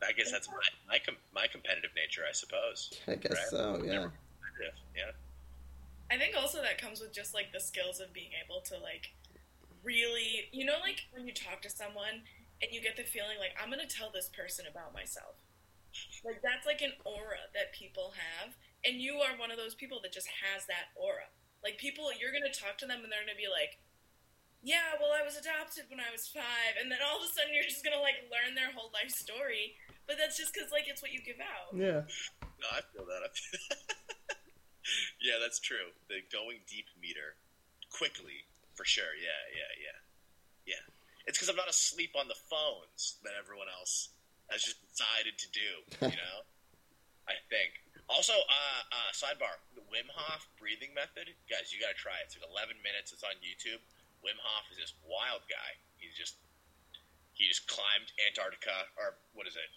I guess that's my, my my competitive nature, I suppose. I guess right? so, yeah. yeah. I think also that comes with just, like, the skills of being able to, like, really... You know, like, when you talk to someone and you get the feeling, like, I'm going to tell this person about myself. Like, that's, like, an aura that people have. And you are one of those people that just has that aura. Like, people, you're going to talk to them and they're going to be like, yeah, well, I was adopted when I was five. And then all of a sudden you're just going to, like, learn their whole life story. But that's just because, like, it's what you give out. Yeah. No, I feel that. I feel that. Yeah, that's true. The going deep meter quickly, for sure. Yeah, yeah, yeah. Yeah. It's because I'm not asleep on the phones that everyone else has just decided to do, you know? I think. Also, uh, uh, sidebar, the Wim Hof breathing method. Guys, you got to try it. It's like eleven minutes. It's on YouTube. Wim Hof is this wild guy. He's just, he just climbed Antarctica, or what is it?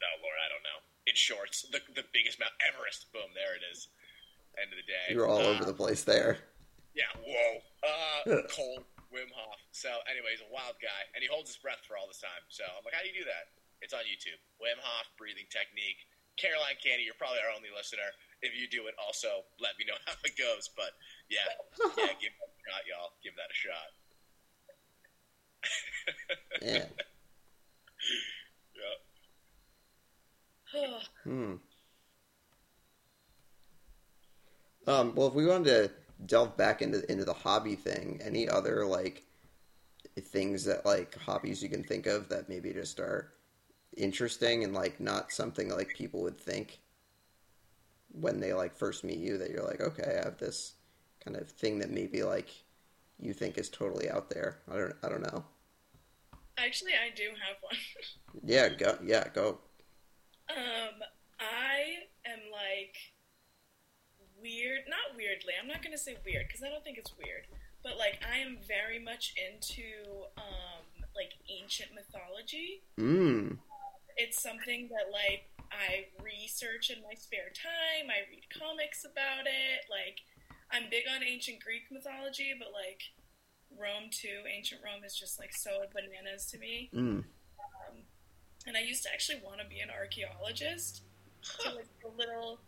Oh, Lord, I don't know. In shorts, the the biggest Mount Everest. Boom, there it is. End of the day. You were all uh, over the place there. Yeah, whoa. Uh, cold Wim Hof. So, anyway, he's a wild guy, and he holds his breath for all this time. So, I'm like, how do you do that? It's on YouTube. Wim Hof breathing technique. Caroline Candy, you're probably our only listener. If you do it, also let me know how it goes. But, yeah, yeah, give that a shot, y'all. Give that a shot. Yeah. Yeah. Hmm. Um, well, if we wanted to delve back into into the hobby thing, any other like things that like hobbies you can think of that maybe just are interesting and like not something like people would think when they like first meet you that you're like, okay, I have this kind of thing that maybe like you think is totally out there. I don't. I don't know. Actually, I do have one. Yeah. Go. Yeah. Go. Um, I am, like, weird, not weirdly, I'm not going to say weird, because I don't think it's weird, but, like, I am very much into, um, like, ancient mythology. Mm. It's something that, like, I research in my spare time, I read comics about it, like, I'm big on ancient Greek mythology, but, like, Rome, too, ancient Rome is just, like, so bananas to me. Mm. And I used to actually want to be an archaeologist. So like a little,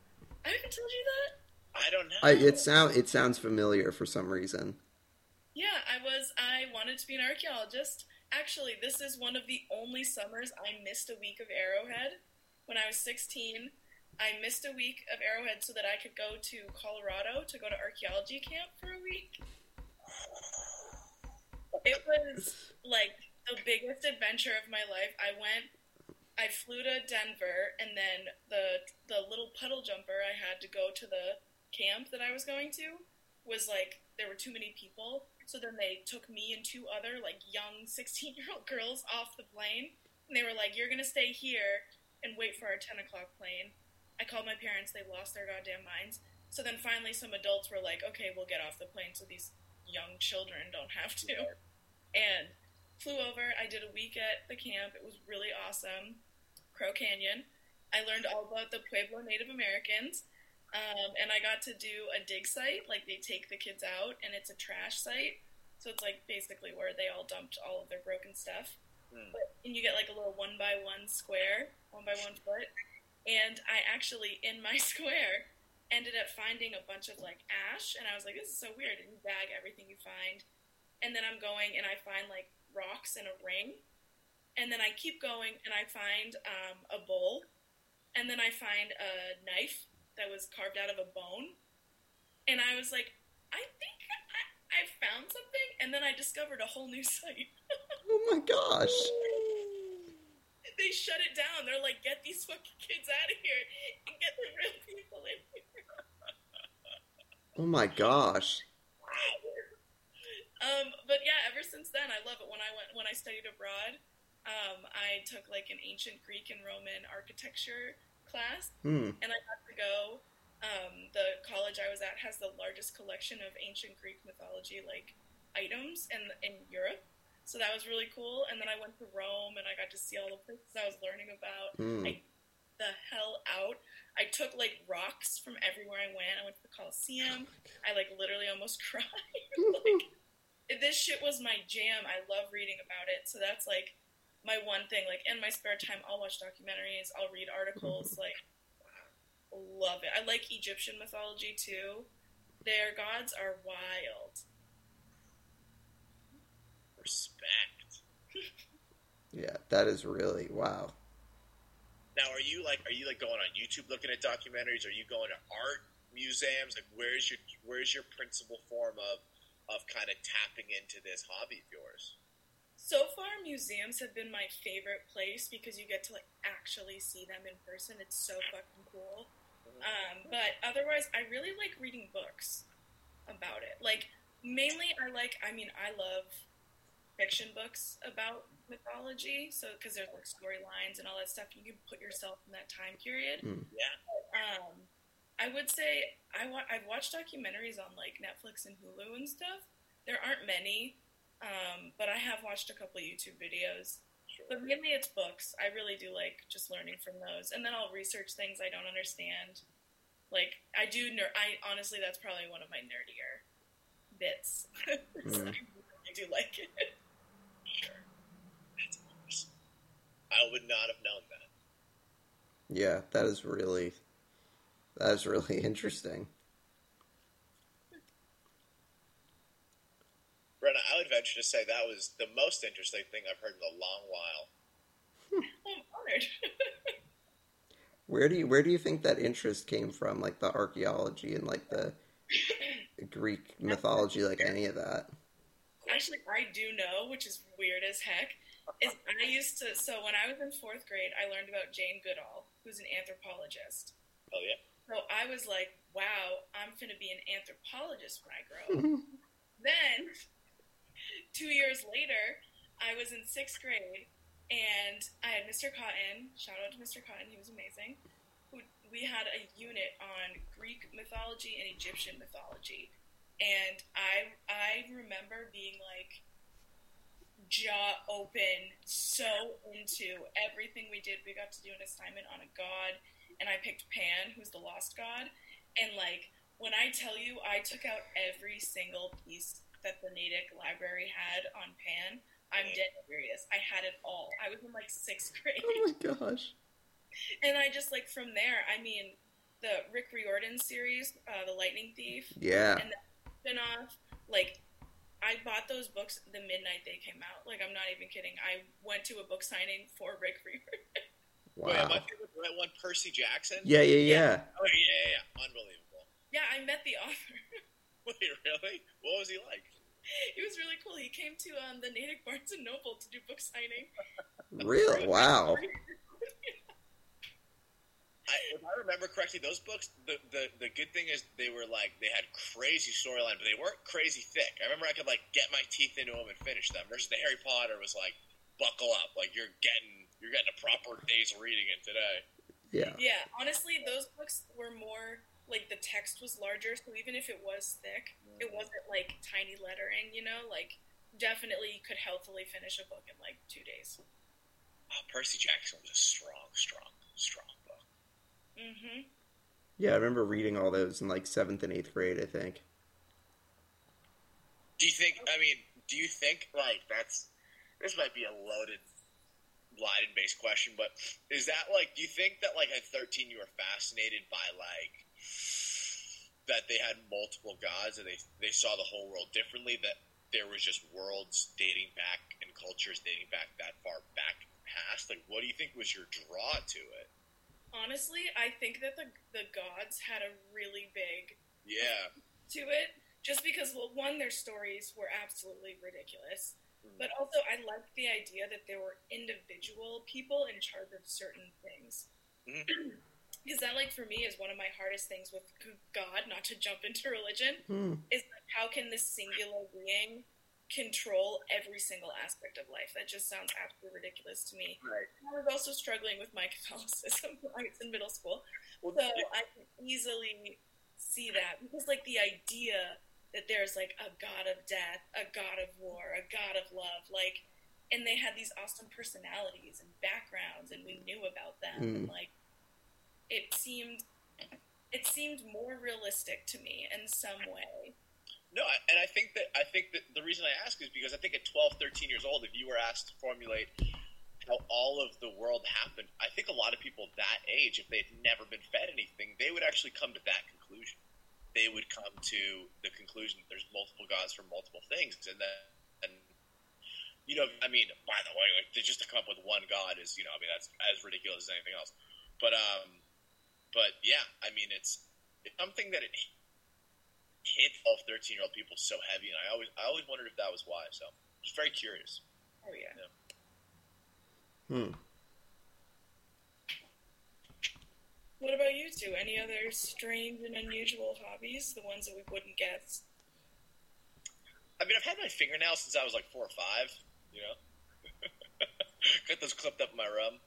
I haven't told you that. I don't know. I, it sound it sounds familiar for some reason. Yeah, I was. I wanted to be an archaeologist. Actually, this is one of the only summers I missed a week of Arrowhead. When I was sixteen, I missed a week of Arrowhead so that I could go to Colorado to go to archaeology camp for a week. It was like the biggest adventure of my life. I went. I flew to Denver, and then the the little puddle jumper I had to go to the camp that I was going to was, like, there were too many people, so then they took me and two other, like, young sixteen-year-old girls off the plane, and they were like, you're going to stay here and wait for our ten o'clock plane. I called my parents. They lost their goddamn minds. So then finally some adults were like, okay, we'll get off the plane so these young children don't have to. And flew over. I did a week at the camp. It was really awesome. Crow Canyon. I learned all about the Pueblo Native Americans, um, and I got to do a dig site. Like, they take the kids out, and it's a trash site. So it's, like, basically where they all dumped all of their broken stuff. Mm. But, and you get, like, a little one-by-one square, one-by-one foot. And I actually, in my square, ended up finding a bunch of, like, ash. And I was like, this is so weird. And you bag everything you find. And then I'm going, and I find, like, rocks in a ring. And then I keep going, and I find um, a bowl. And then I find a knife that was carved out of a bone. And I was like, I think I, I found something. And then I discovered a whole new site. Oh, my gosh. They shut it down. They're like, get these fucking kids out of here and get the real people in here. Oh, my gosh. Um, but yeah, ever since then, I love it. When I went, when I studied abroad, um, I took like an ancient Greek and Roman architecture class, mm. and I got to go. Um, the college I was at has the largest collection of ancient Greek mythology like items in in Europe, so that was really cool. And then I went to Rome, and I got to see all the places I was learning about. Mm. I the hell out. I took like rocks from everywhere I went. I went to the Colosseum. I like literally almost cried. like, This shit was my jam. I love reading about it. So that's, like, my one thing. Like, in my spare time, I'll watch documentaries. I'll read articles. Like, love it. I like Egyptian mythology, too. Their gods are wild. Respect. Yeah, that is really, wow. Now, are you, like, are you, like, going on YouTube looking at documentaries? Are you going to art museums? Like, where's your, where's your principal form of of kind of tapping into this hobby of yours? So far, museums have been my favorite place because you get to like actually see them in person. It's so fucking cool. Um, but otherwise, I really like reading books about it. Like, mainly I like, I mean, I love fiction books about mythology. So, because there's like storylines and all that stuff. You can put yourself in that time period. Mm. Yeah. Um, I would say I wa- I've watched documentaries on, like, Netflix and Hulu and stuff. There aren't many, um, but I have watched a couple of YouTube videos. Sure. But mainly it's books. I really do like just learning from those. And then I'll research things I don't understand. Like, I do ner- – I honestly, that's probably one of my nerdier bits. Mm-hmm. So I do like it. Sure. That's awesome. I would not have known that. Yeah, that is really – that's really interesting. Brenna, I would venture to say that was the most interesting thing I've heard in a long while. Hmm. I'm honored. Where do you where do you think that interest came from? Like the archaeology and like the Greek mythology, like any of that? Actually, I do know, which is weird as heck. Is I used to so when I was in fourth grade, I learned about Jane Goodall, who's an anthropologist. Oh, yeah. So I was like, wow, I'm going to be an anthropologist when I grow up. Then, two years later, I was in sixth grade, and I had Mister Cotton, shout out to Mister Cotton, he was amazing, who, we had a unit on Greek mythology and Egyptian mythology. And I, I remember being like, jaw open, so into everything we did. We got to do an assignment on a god. And I picked Pan, who's the lost god. And, like, when I tell you I took out every single piece that the Natick Library had on Pan, I'm dead serious. I had it all. I was in, like, sixth grade. Oh, my gosh. And I just, like, from there, I mean, the Rick Riordan series, uh, The Lightning Thief. Yeah. And the spinoff. Like, I bought those books the midnight they came out. Like, I'm not even kidding. I went to a book signing for Rick Riordan. Wow. Wait, am I thinking of that one, Percy Jackson? Yeah, yeah, yeah. yeah. Oh, yeah, yeah, yeah. Unbelievable. Yeah, I met the author. Wait, really? What was he like? He was really cool. He came to um, the Natick Barnes and Noble to do book signing. Really? Wow. I, if I remember correctly, those books, the, the, the good thing is they were like, they had crazy storyline, but they weren't crazy thick. I remember I could like get my teeth into them and finish them, versus the Harry Potter was like, buckle up, like you're getting... You're getting a proper day's reading in today. Yeah. Yeah, honestly, those books were more, like, the text was larger, so even if it was thick, mm. it wasn't, like, tiny lettering, you know? Like, definitely you could healthily finish a book in, like, two days. Oh, Percy Jackson was a strong, strong, strong book. Mm-hmm. Yeah, I remember reading all those in like seventh and eighth grade, I think. Do you think, I mean, do you think, like, that's, this might be a loaded, Leiden-based question, but is that, like, do you think that, like, at thirteen you were fascinated by, like, that they had multiple gods and they they saw the whole world differently, that there was just worlds dating back and cultures dating back that far back past? Like, what do you think was your draw to it? Honestly, I think that the the gods had a really big yeah to it. Just because, well, one, their stories were absolutely ridiculous, but also I liked the idea that there were individual people in charge of certain things. Because that, like, for me is one of my hardest things with God, not to jump into religion, mm. is like, how can this singular being control every single aspect of life? That just sounds absolutely ridiculous to me. Right. I was also struggling with my Catholicism when I was in middle school, well, so yeah. I can easily see that. Because, like, the idea that there's, like, a god of death, a god of war, a god of love, like, and they had these awesome personalities and backgrounds, and we knew about them, mm. and, like, it seemed, it seemed more realistic to me in some way. No, and I think that, I think that the reason I ask is because I think at twelve, thirteen years old, if you were asked to formulate how all of the world happened, I think a lot of people that age, if they'd never been fed anything, they would actually come to that conclusion. They would come to the conclusion that there's multiple gods for multiple things, and then, and you know, I mean, by the way, like, just to come up with one god is, you know, I mean, that's as ridiculous as anything else. But, um, but yeah, I mean, it's, it's something that it hit all thirteen-year-old people so heavy, and I always, I always wondered if that was why. So, I was very curious. Oh yeah. yeah. Hmm. What about you two? Any other strange and unusual hobbies? The ones that we wouldn't guess? I mean, I've had my fingernails since I was like four or five, you know? Got those clipped up in my room.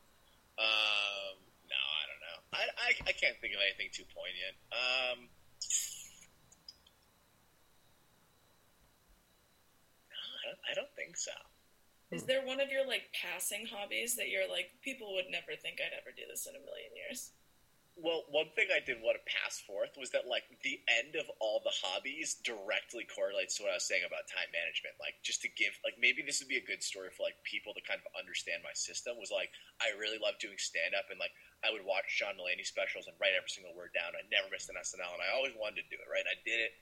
Um, no, I don't know. I, I, I can't think of anything too poignant. Um, no, I don't, I don't think so. Is there one of your, like, passing hobbies that you're like, people would never think I'd ever do this in a million years? Well, one thing I did want to pass forth was that, like, the end of all the hobbies directly correlates to what I was saying about time management. Like, just to give, like, maybe this would be a good story for, like, people to kind of understand my system was, like, I really love doing stand-up, and, like, I would watch John Mulaney specials and write every single word down. I never missed an S N L, and I always wanted to do it, right? And I did it,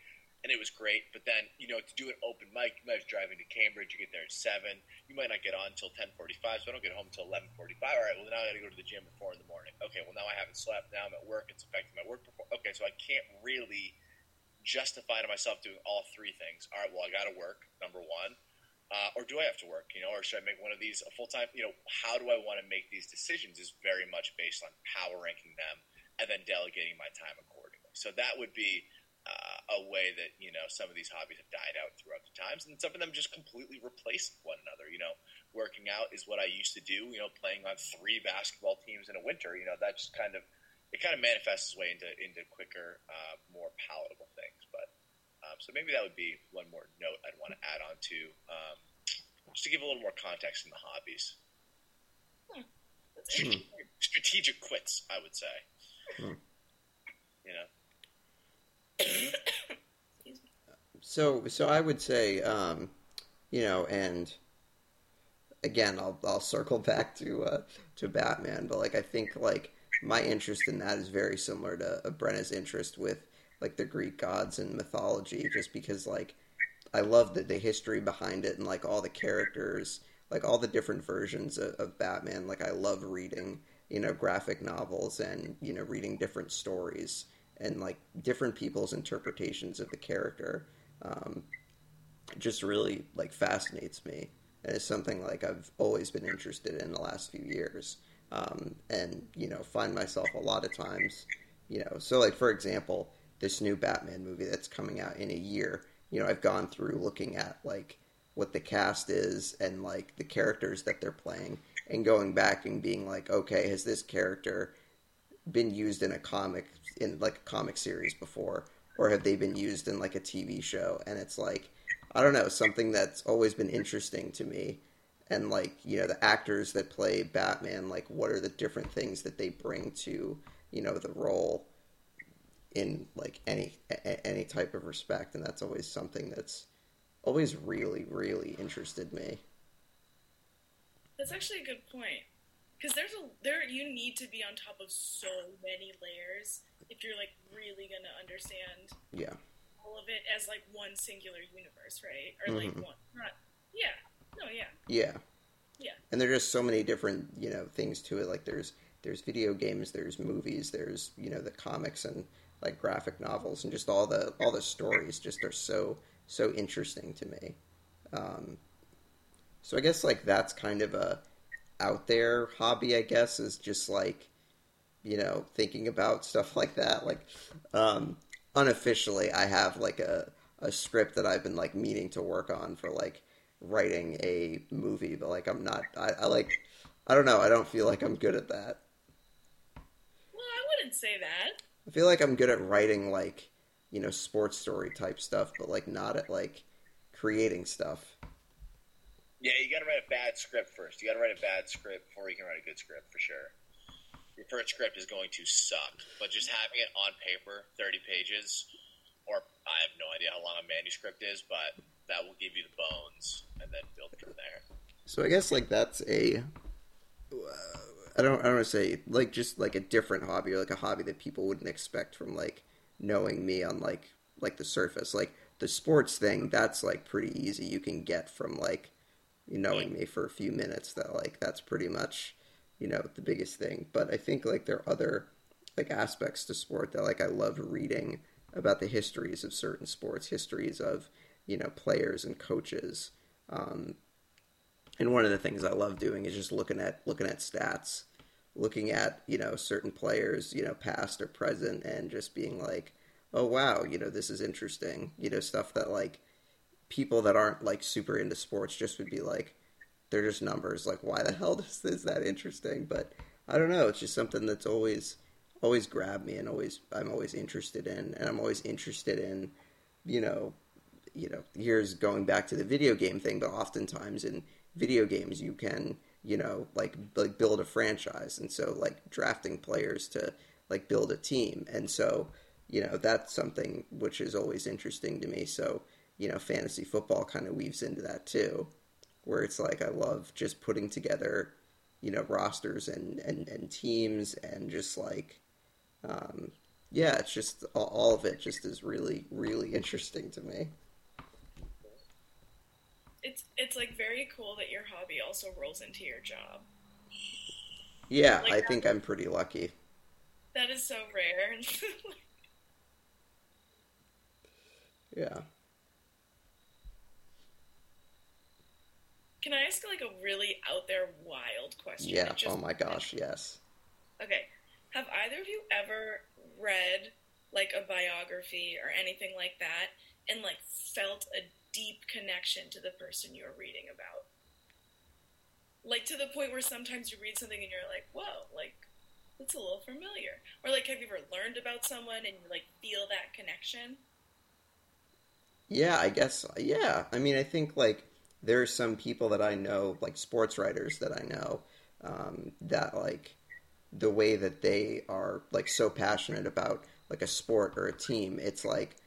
and it was great. But then, you know, to do an open mic, you might be driving to Cambridge, you get there at seven. You might not get on until ten forty-five, so I don't get home until eleven forty-five. All right, well, now I got to go to the gym at four in the morning. Okay, well, now I haven't slept. Now I'm at work. It's affecting my work. Before. Okay, so I can't really justify to myself doing all three things. All right, well, I got to work, number one. Uh, or do I have to work, you know, or should I make one of these a full-time? You know, how do I want to make these decisions is very much based on power ranking them and then delegating my time accordingly. So that would be Uh, a way that, you know, some of these hobbies have died out throughout the times, and some of them just completely replace one another. You know, working out is what I used to do, you know, playing on three basketball teams in a winter, you know, that just kind of, it kind of manifests its way into, into quicker, uh, more palatable things. But, um, so maybe that would be one more note I'd want to add on to, um, just to give a little more context in the hobbies. Hmm. Strategic, strategic quits, I would say. Hmm. You know? So, so I would say, um, you know, and again, I'll I'll circle back to uh, to Batman, but like I think like my interest in that is very similar to uh, Brenna's interest with like the Greek gods and mythology, just because like I love the the history behind it and like all the characters, like all the different versions of, of Batman. Like I love reading, you know, graphic novels and you know reading different stories. And, like, different people's interpretations of the character um, just really, like, fascinates me. And it's something, like, I've always been interested in the last few years. Um, and, you know, find myself a lot of times, you know. So, like, for example, this new Batman movie that's coming out in a year, you know, I've gone through looking at, like, what the cast is and, like, the characters that they're playing. And going back and being like, okay, has this character been used in a comic in like a comic series before, or have they been used in like a T V show? And it's like, I don't know, something that's always been interesting to me. And like, you know, the actors that play Batman, like what are the different things that they bring to you know, the role in like any a- any type of respect, and that's always something that's always really, really interested me. That's actually a good point, because there's a there you need to be on top of so many layers if you're like really gonna understand yeah all of it as like one singular universe, right? Or mm-hmm. like one, not yeah, no, yeah, yeah, yeah. And there's just so many different you know things to it. Like there's there's video games, there's movies, there's you know the comics and like graphic novels, and just all the all the stories just are so so interesting to me. Um, so I guess like that's kind of a out there hobby, I guess, is just like, you know, thinking about stuff like that. Like um, unofficially, I have like a, a script that I've been like meaning to work on for like writing a movie, but like I'm not, I, I like, I don't know. I don't feel like I'm good at that. Well, I wouldn't say that. I feel like I'm good at writing like, you know, sports story type stuff, but like not at like creating stuff. Yeah, you got to write a bad script first. You got to write a bad script before you can write a good script, for sure. Your first script is going to suck, but just having it on paper, thirty pages, or I have no idea how long a manuscript is, but that will give you the bones and then build from there. So I guess like that's a, uh, I don't, I don't want to say like just like a different hobby, or like a hobby that people wouldn't expect from like knowing me on like like the surface. Like the sports thing, that's like pretty easy. You can get from like knowing me for a few minutes that like that's pretty much you know the biggest thing. But I think like there are other like aspects to sport that like I love reading about the histories of certain sports, histories of you know players and coaches, um and one of the things I love doing is just looking at looking at stats, looking at you know certain players, you know past or present, and just being like, oh wow, you know this is interesting, you know stuff that like people that aren't like super into sports just would be like, they're just numbers. Like, why the hell is this that interesting? But I don't know. It's just something that's always, always grabbed me, and always I'm always interested in, and I'm always interested in, you know, you know. Here's going back to the video game thing, but oftentimes in video games you can, you know, like like build a franchise, and so like drafting players to like build a team, and so you know that's something which is always interesting to me. So. You know, fantasy football kind of weaves into that too, where it's like I love just putting together, you know, rosters and, and, and teams, and just like, um, yeah, it's just all, all of it just is really, really interesting to me. It's it's like very cool that your hobby also rolls into your job. Yeah, like I that, think I'm pretty lucky. That is so rare. Yeah. Can I ask, like, a really out-there wild question? Yeah, just... oh my gosh, yes. Okay. Have either of you ever read, like, a biography or anything like that and, like, felt a deep connection to the person you're reading about? Like, to the point where sometimes you read something and you're like, whoa, like, that's a little familiar. Or, like, have you ever learned about someone and you, like, feel that connection? Yeah, I guess, yeah. I mean, I think, like... there are some people that I know, like sports writers that I know, um, that like the way that they are like so passionate about like a sport or a team, it's like,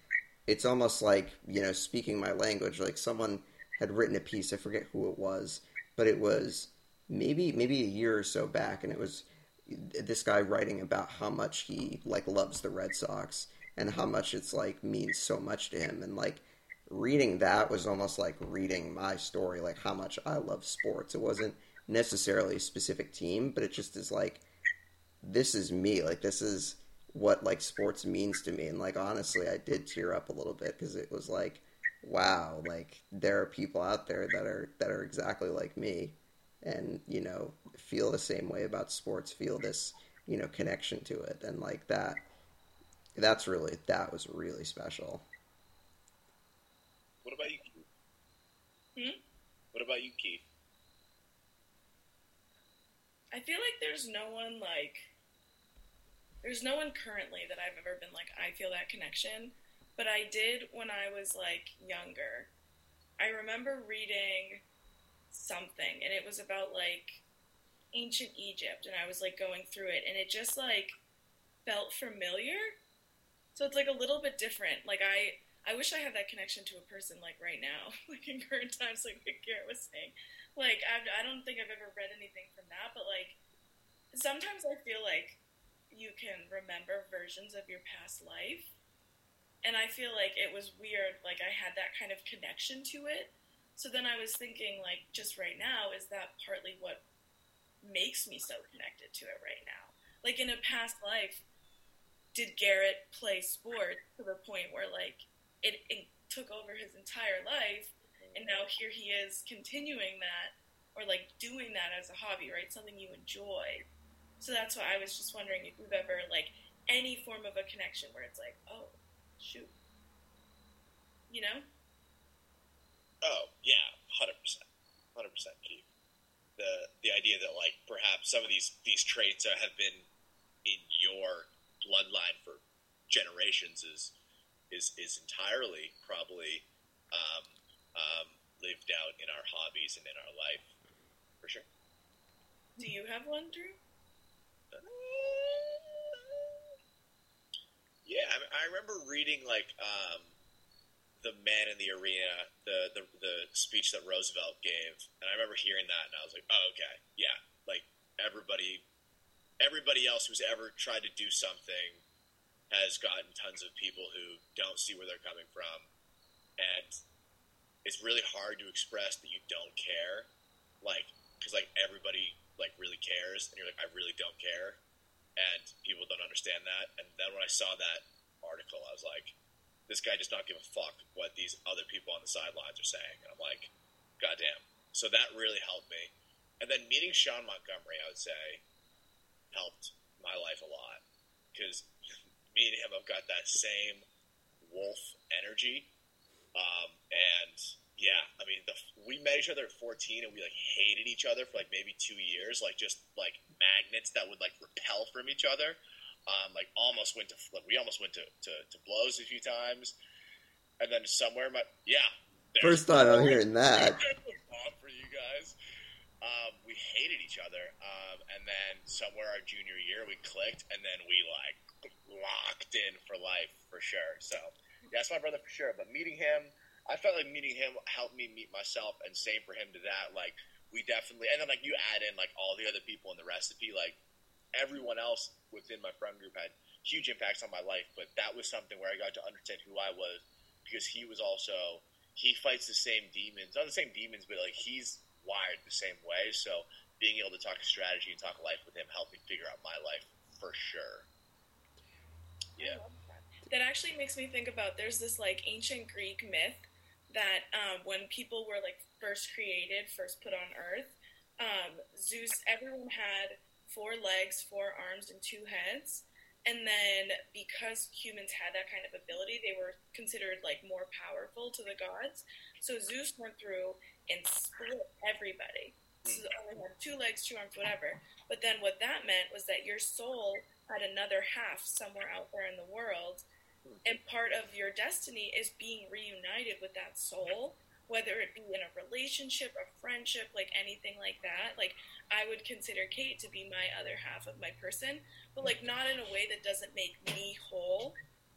it's almost like, you know, speaking my language. Like someone had written a piece, I forget who it was, but it was maybe, maybe a year or so back. And it was this guy writing about how much he like loves the Red Sox and how much it's like means so much to him. And like, reading that was almost like reading my story, like how much I love sports. It wasn't necessarily a specific team, but it just is like, this is me. Like, this is what like sports means to me. And like, honestly, I did tear up a little bit because it was like, wow, like there are people out there that are, that are exactly like me and, you know, feel the same way about sports, feel this, you know, connection to it. And like that, that's really, that was really special. What about you, Keith? Hmm? What about you, Keith? I feel like there's no one, like... There's no one currently that I've ever been like, I feel that connection. But I did when I was, like, younger. I remember reading something, and it was about, like, ancient Egypt, and I was, like, going through it, and it just, like, felt familiar. So it's like a little bit different. Like I, I wish I had that connection to a person like right now, like in current times, like what Garrett was saying. Like I, I don't think I've ever read anything from that, but like sometimes I feel like you can remember versions of your past life. And I feel like it was weird, like I had that kind of connection to it. So then I was thinking, like, just right now, is that partly what makes me so connected to it right now? Like, in a past life, did Garrett play sport to the point where, like, it, it took over his entire life, and now here he is continuing that, or, like, doing that as a hobby, right? Something you enjoy. So that's why I was just wondering if you've ever, like, any form of a connection where it's like, oh, shoot. You know? Oh, yeah, one hundred percent. one hundred percent, Keith. The the idea that, like, perhaps some of these, these traits have been in your bloodline for generations is is, is entirely probably um, um, lived out in our hobbies and in our life, for sure. Do you have one, Drew? Uh, yeah, I, I remember reading, like, um, The Man in the Arena, the, the the speech that Roosevelt gave, and I remember hearing that, and I was like, oh, okay, yeah, like, everybody everybody else who's ever tried to do something has gotten tons of people who don't see where they're coming from, and it's really hard to express that you don't care, like, because, like, everybody, like, really cares, and you're like, I really don't care, and people don't understand that, and then when I saw that article, I was like, this guy does not give a fuck what these other people on the sidelines are saying. And I'm like, goddamn. So that really helped me. And then meeting Sean Montgomery, I would say, helped my life a lot. Because me and him have got that same wolf energy. Um, and, yeah, I mean, the, we met each other at fourteen, and we, like, hated each other for, like, maybe two years. Like, just, like, magnets that would, like, repel from each other. Um, like almost went to like we almost went to, to, to blows a few times, and then somewhere my yeah first time I'm hearing that for you guys. Um, we hated each other, um, and then somewhere our junior year we clicked, and then we like locked in for life for sure. So yeah, that's my brother for sure. But meeting him, I felt like meeting him helped me meet myself, and same for him to that. Like we definitely, and then like you add in like all the other people in the recipe, like. Everyone else within my friend group had huge impacts on my life, but that was something where I got to understand who I was because he was also – he fights the same demons. Not the same demons, but, like, he's wired the same way. So being able to talk strategy and talk life with him helped me figure out my life for sure. Yeah. I love that. That actually makes me think about there's this, like, ancient Greek myth that um, when people were, like, first created, first put on Earth, um, Zeus – everyone had – four legs, four arms, and two heads. And then because humans had that kind of ability, they were considered, like, more powerful to the gods. So Zeus went through and split everybody. So they only had two legs, two arms, whatever. But then what that meant was that your soul had another half somewhere out there in the world. And part of your destiny is being reunited with that soul, whether it be in a relationship, a friendship, like anything like that. Like, I would consider Kate to be my other half of my person, but, like, not in a way that doesn't make me whole,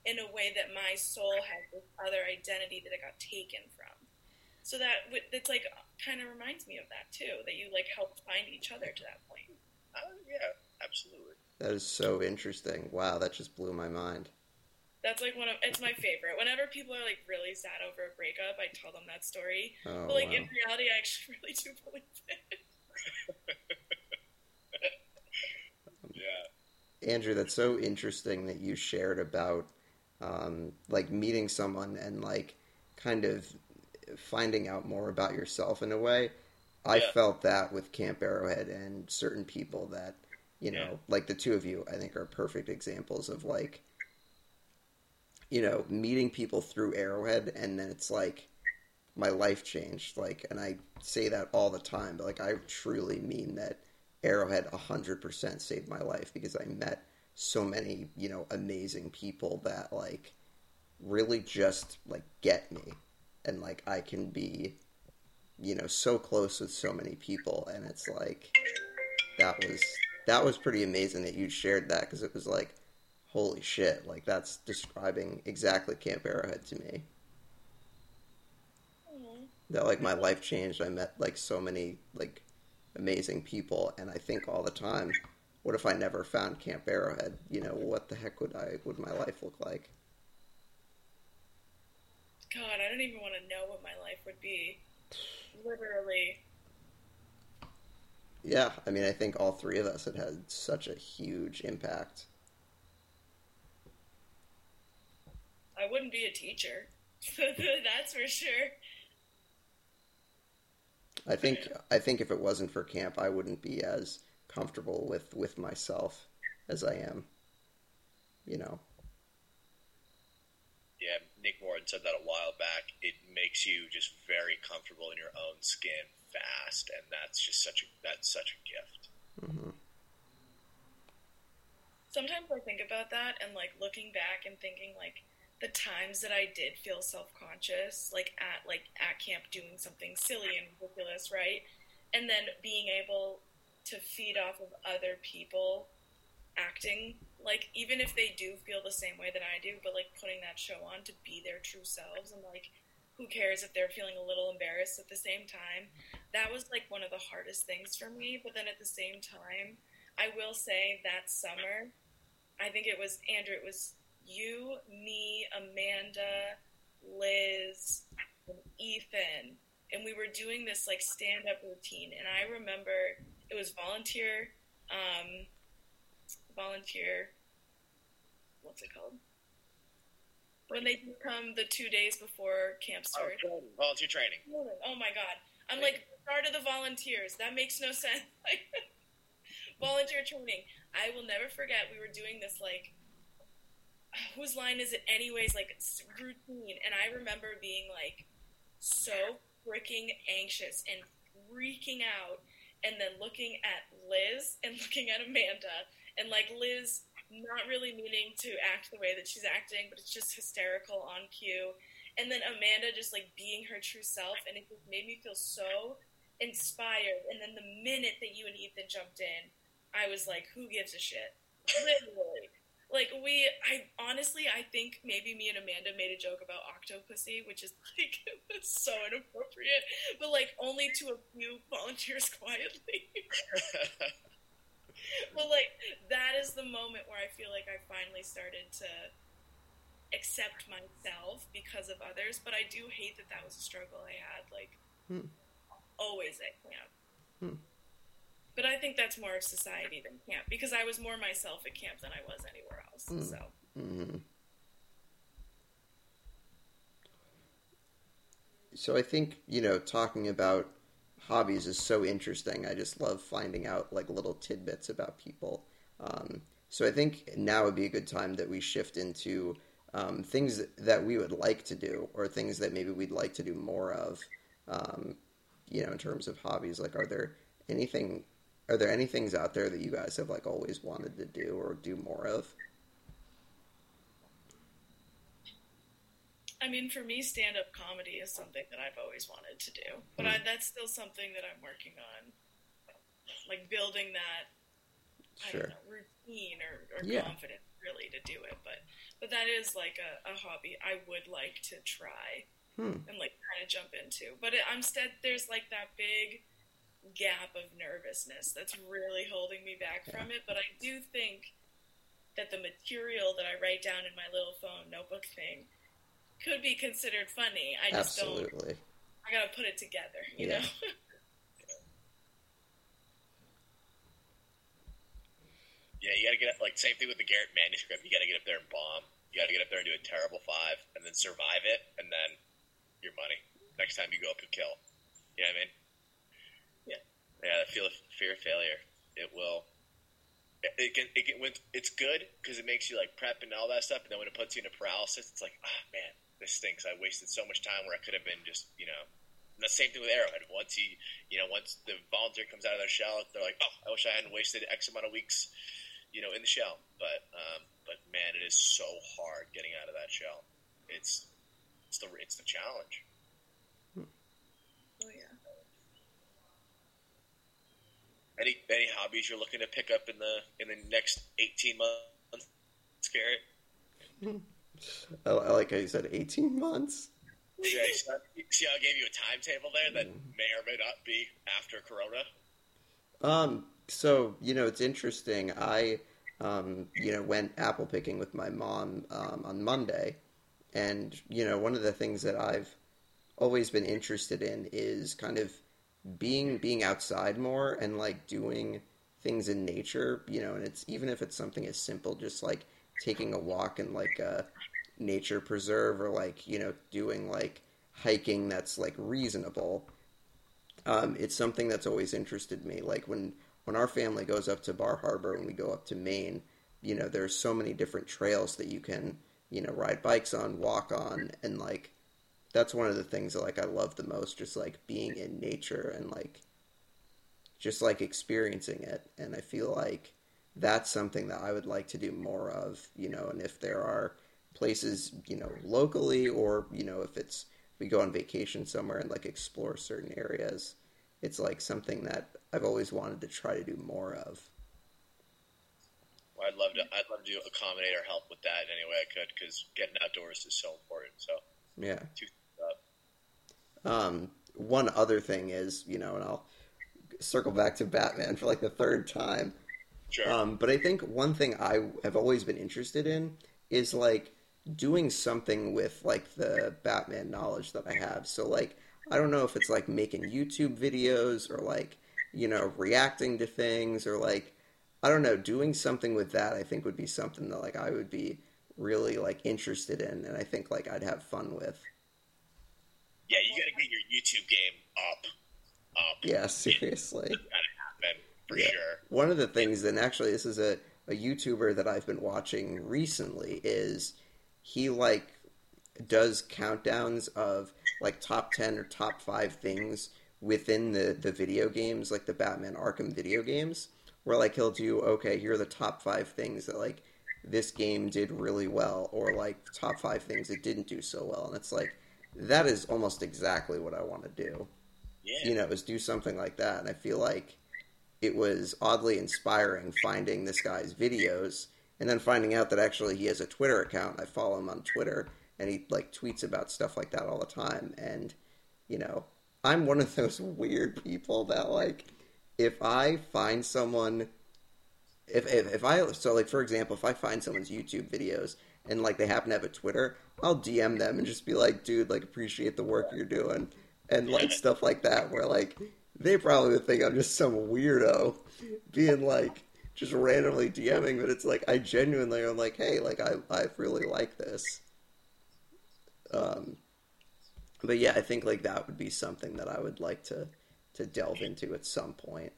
in a way that my soul has this other identity that it got taken from. So that, that's like, kind of reminds me of that, too, that you, like, helped find each other to that point. Oh, yeah, absolutely. That is so interesting. Wow, that just blew my mind. That's, like, one of – it's my favorite. Whenever people are, like, really sad over a breakup, I tell them that story. Oh, but, like, wow. In reality, I actually really do believe it. Yeah. Andrew, that's so interesting that you shared about, um, like, meeting someone and, like, kind of finding out more about yourself in a way. I yeah. felt that with Camp Arrowhead and certain people that, you know, yeah. like, the two of you, I think, are perfect examples of, like – you know, meeting people through Arrowhead, and then it's like, my life changed, like, and I say that all the time, but, like, I truly mean that Arrowhead one hundred percent saved my life, because I met so many, you know, amazing people that, like, really just, like, get me, and, like, I can be, you know, so close with so many people, and it's, like, that was, that was pretty amazing that you shared that, because it was, like, holy shit, like that's describing exactly Camp Arrowhead to me. Mm-hmm. That like my life changed. I met like so many like amazing people, and I think all the time, what if I never found Camp Arrowhead? You know, what the heck would I would my life look like? God, I don't even want to know what my life would be. Literally. Yeah, I mean, I think all three of us had had such a huge impact. I wouldn't be a teacher. That's for sure. I think I think if it wasn't for camp, I wouldn't be as comfortable with, with myself as I am. You know. Yeah, Nick Warren said that a while back. It makes you just very comfortable in your own skin fast, and that's just such a that's such a gift. Mm-hmm. Sometimes I think about that and like looking back and thinking like the times that I did feel self-conscious, like at like at camp doing something silly and ridiculous, right? And then being able to feed off of other people acting like, even if they do feel the same way that I do, but like putting that show on to be their true selves, and like who cares if they're feeling a little embarrassed at the same time? That was like one of the hardest things for me. But then at the same time, I will say that summer, I think it was, Andrew, it was you, me, Amanda, Liz, and Ethan. And we were doing this like stand-up routine. And I remember it was volunteer, um, volunteer, what's it called? When they come the two days before camp starts. Oh, volunteer training. Oh, my God. I'm like, start of the volunteers. That makes no sense. Volunteer training. I will never forget. We were doing this, like, whose line is it anyways, like, routine. And I remember being, like, so freaking anxious and freaking out. And then looking at Liz and looking at Amanda. And, like, Liz... not really meaning to act the way that she's acting, but it's just hysterical on cue. And then Amanda just, like, being her true self, and it made me feel so inspired. And then the minute that you and Ethan jumped in, I was like, who gives a shit? Literally. Like, we, I, honestly, I think maybe me and Amanda made a joke about Octopussy, which is, like, it was so inappropriate, but, like, only to a few volunteers quietly. Well, like, that is the moment where I feel like I finally started to accept myself because of others, but I do hate that that was a struggle I had, like, hmm. always at camp. Hmm. But I think that's more of society than camp, because I was more myself at camp than I was anywhere else, hmm. so. Mm-hmm. So I think, you know, talking about hobbies is so interesting. I just love finding out like little tidbits about people. Um, so I think now would be a good time that we shift into um, things that, that we would like to do, or things that maybe we'd like to do more of, um, you know, in terms of hobbies. Like, are there anything, are there any things out there that you guys have like always wanted to do or do more of? I mean, for me, stand-up comedy is something that I've always wanted to do. But I, that's still something that I'm working on. Like, building that, I sure. don't know, routine or, or yeah. confidence, really, to do it. But but that is, like, a, a hobby I would like to try hmm. and, like, kind of jump into. But it, instead, there's, like, that big gap of nervousness that's really holding me back yeah. from it. But I do think that the material that I write down in my little phone notebook thing could be considered funny. I just Absolutely. don't. I gotta put it together, you yeah. know? Yeah, you gotta get up, like, same thing with the Garrett manuscript. You gotta get up there and bomb. You gotta get up there and do a terrible five, and then survive it, and then your money. Next time you go up and kill. You know what I mean? Yeah. Yeah, that feel of fear of failure. It will. It can, it can, it's good because it makes you, like, prep and all that stuff, and then when it puts you into paralysis, it's like, ah, oh, man, this stinks. I wasted so much time where I could have been just, you know. And the same thing with Arrowhead. Once he, you know, once the volunteer comes out of their shell, they're like, oh, I wish I hadn't wasted X amount of weeks, you know, in the shell. But, um, but man, it is so hard getting out of that shell. It's, it's the, it's the challenge. Oh yeah. Any any hobbies you're looking to pick up in the in the next eighteen months, scary. I, I like how you said eighteen months. Yeah, see how I gave you a timetable there that may or may not be after Corona? Um, so, you know, it's interesting. I, um, you know, went apple picking with my mom um, on Monday. And, you know, one of the things that I've always been interested in is kind of being being outside more and, like, doing things in nature, you know, and it's even if it's something as simple, just, like, taking a walk in, like, a nature preserve or, like, you know, doing, like, hiking that's, like, reasonable. Um, it's something that's always interested me. Like, when, when our family goes up to Bar Harbor and we go up to Maine, you know, there's so many different trails that you can, you know, ride bikes on, walk on, and, like, that's one of the things that, like, I love the most, just, like, being in nature and, like, just, like, experiencing it. And I feel like that's something that I would like to do more of, you know, and if there are places, you know, locally or, you know, if it's, we go on vacation somewhere and, like, explore certain areas, it's, like, something that I've always wanted to try to do more of. Well, I'd love to, I'd love to accommodate or help with that in any way I could, because getting outdoors is so important, so. Yeah. Um, one other thing is, you know, and I'll circle back to Batman for like the third time. Sure. Um, but I think one thing I have always been interested in is like doing something with like the Batman knowledge that I have. So like, I don't know if it's like making YouTube videos or like, you know, reacting to things or like, I don't know, doing something with that I think would be something that like I would be really like interested in, and I think like I'd have fun with. Yeah, you gotta get your YouTube game up. Up. Yeah, seriously. It's gotta happen for yeah. sure. One of the things, and actually this is a, a YouTuber that I've been watching recently, is he like does countdowns of like top ten or top five things within the, the video games, like the Batman Arkham video games, where like he'll do, okay, here are the top five things that like this game did really well, or like top five things it didn't do so well. And it's like, that is almost exactly what I want to do. Yeah. You know, is do something like that. And I feel like it was oddly inspiring finding this guy's videos and then finding out that actually he has a Twitter account. I follow him on Twitter and he like tweets about stuff like that all the time. And, you know, I'm one of those weird people that like, if I find someone If, if if I so like for example, if I find someone's YouTube videos and like they happen to have a Twitter, I'll D M them and just be like, dude, like appreciate the work you're doing and like stuff like that, where like they probably would think I'm just some weirdo being like just randomly DMing, but it's like I genuinely am like, hey, like I I really like this. Um, but yeah, I think like that would be something that I would like to to delve into at some point.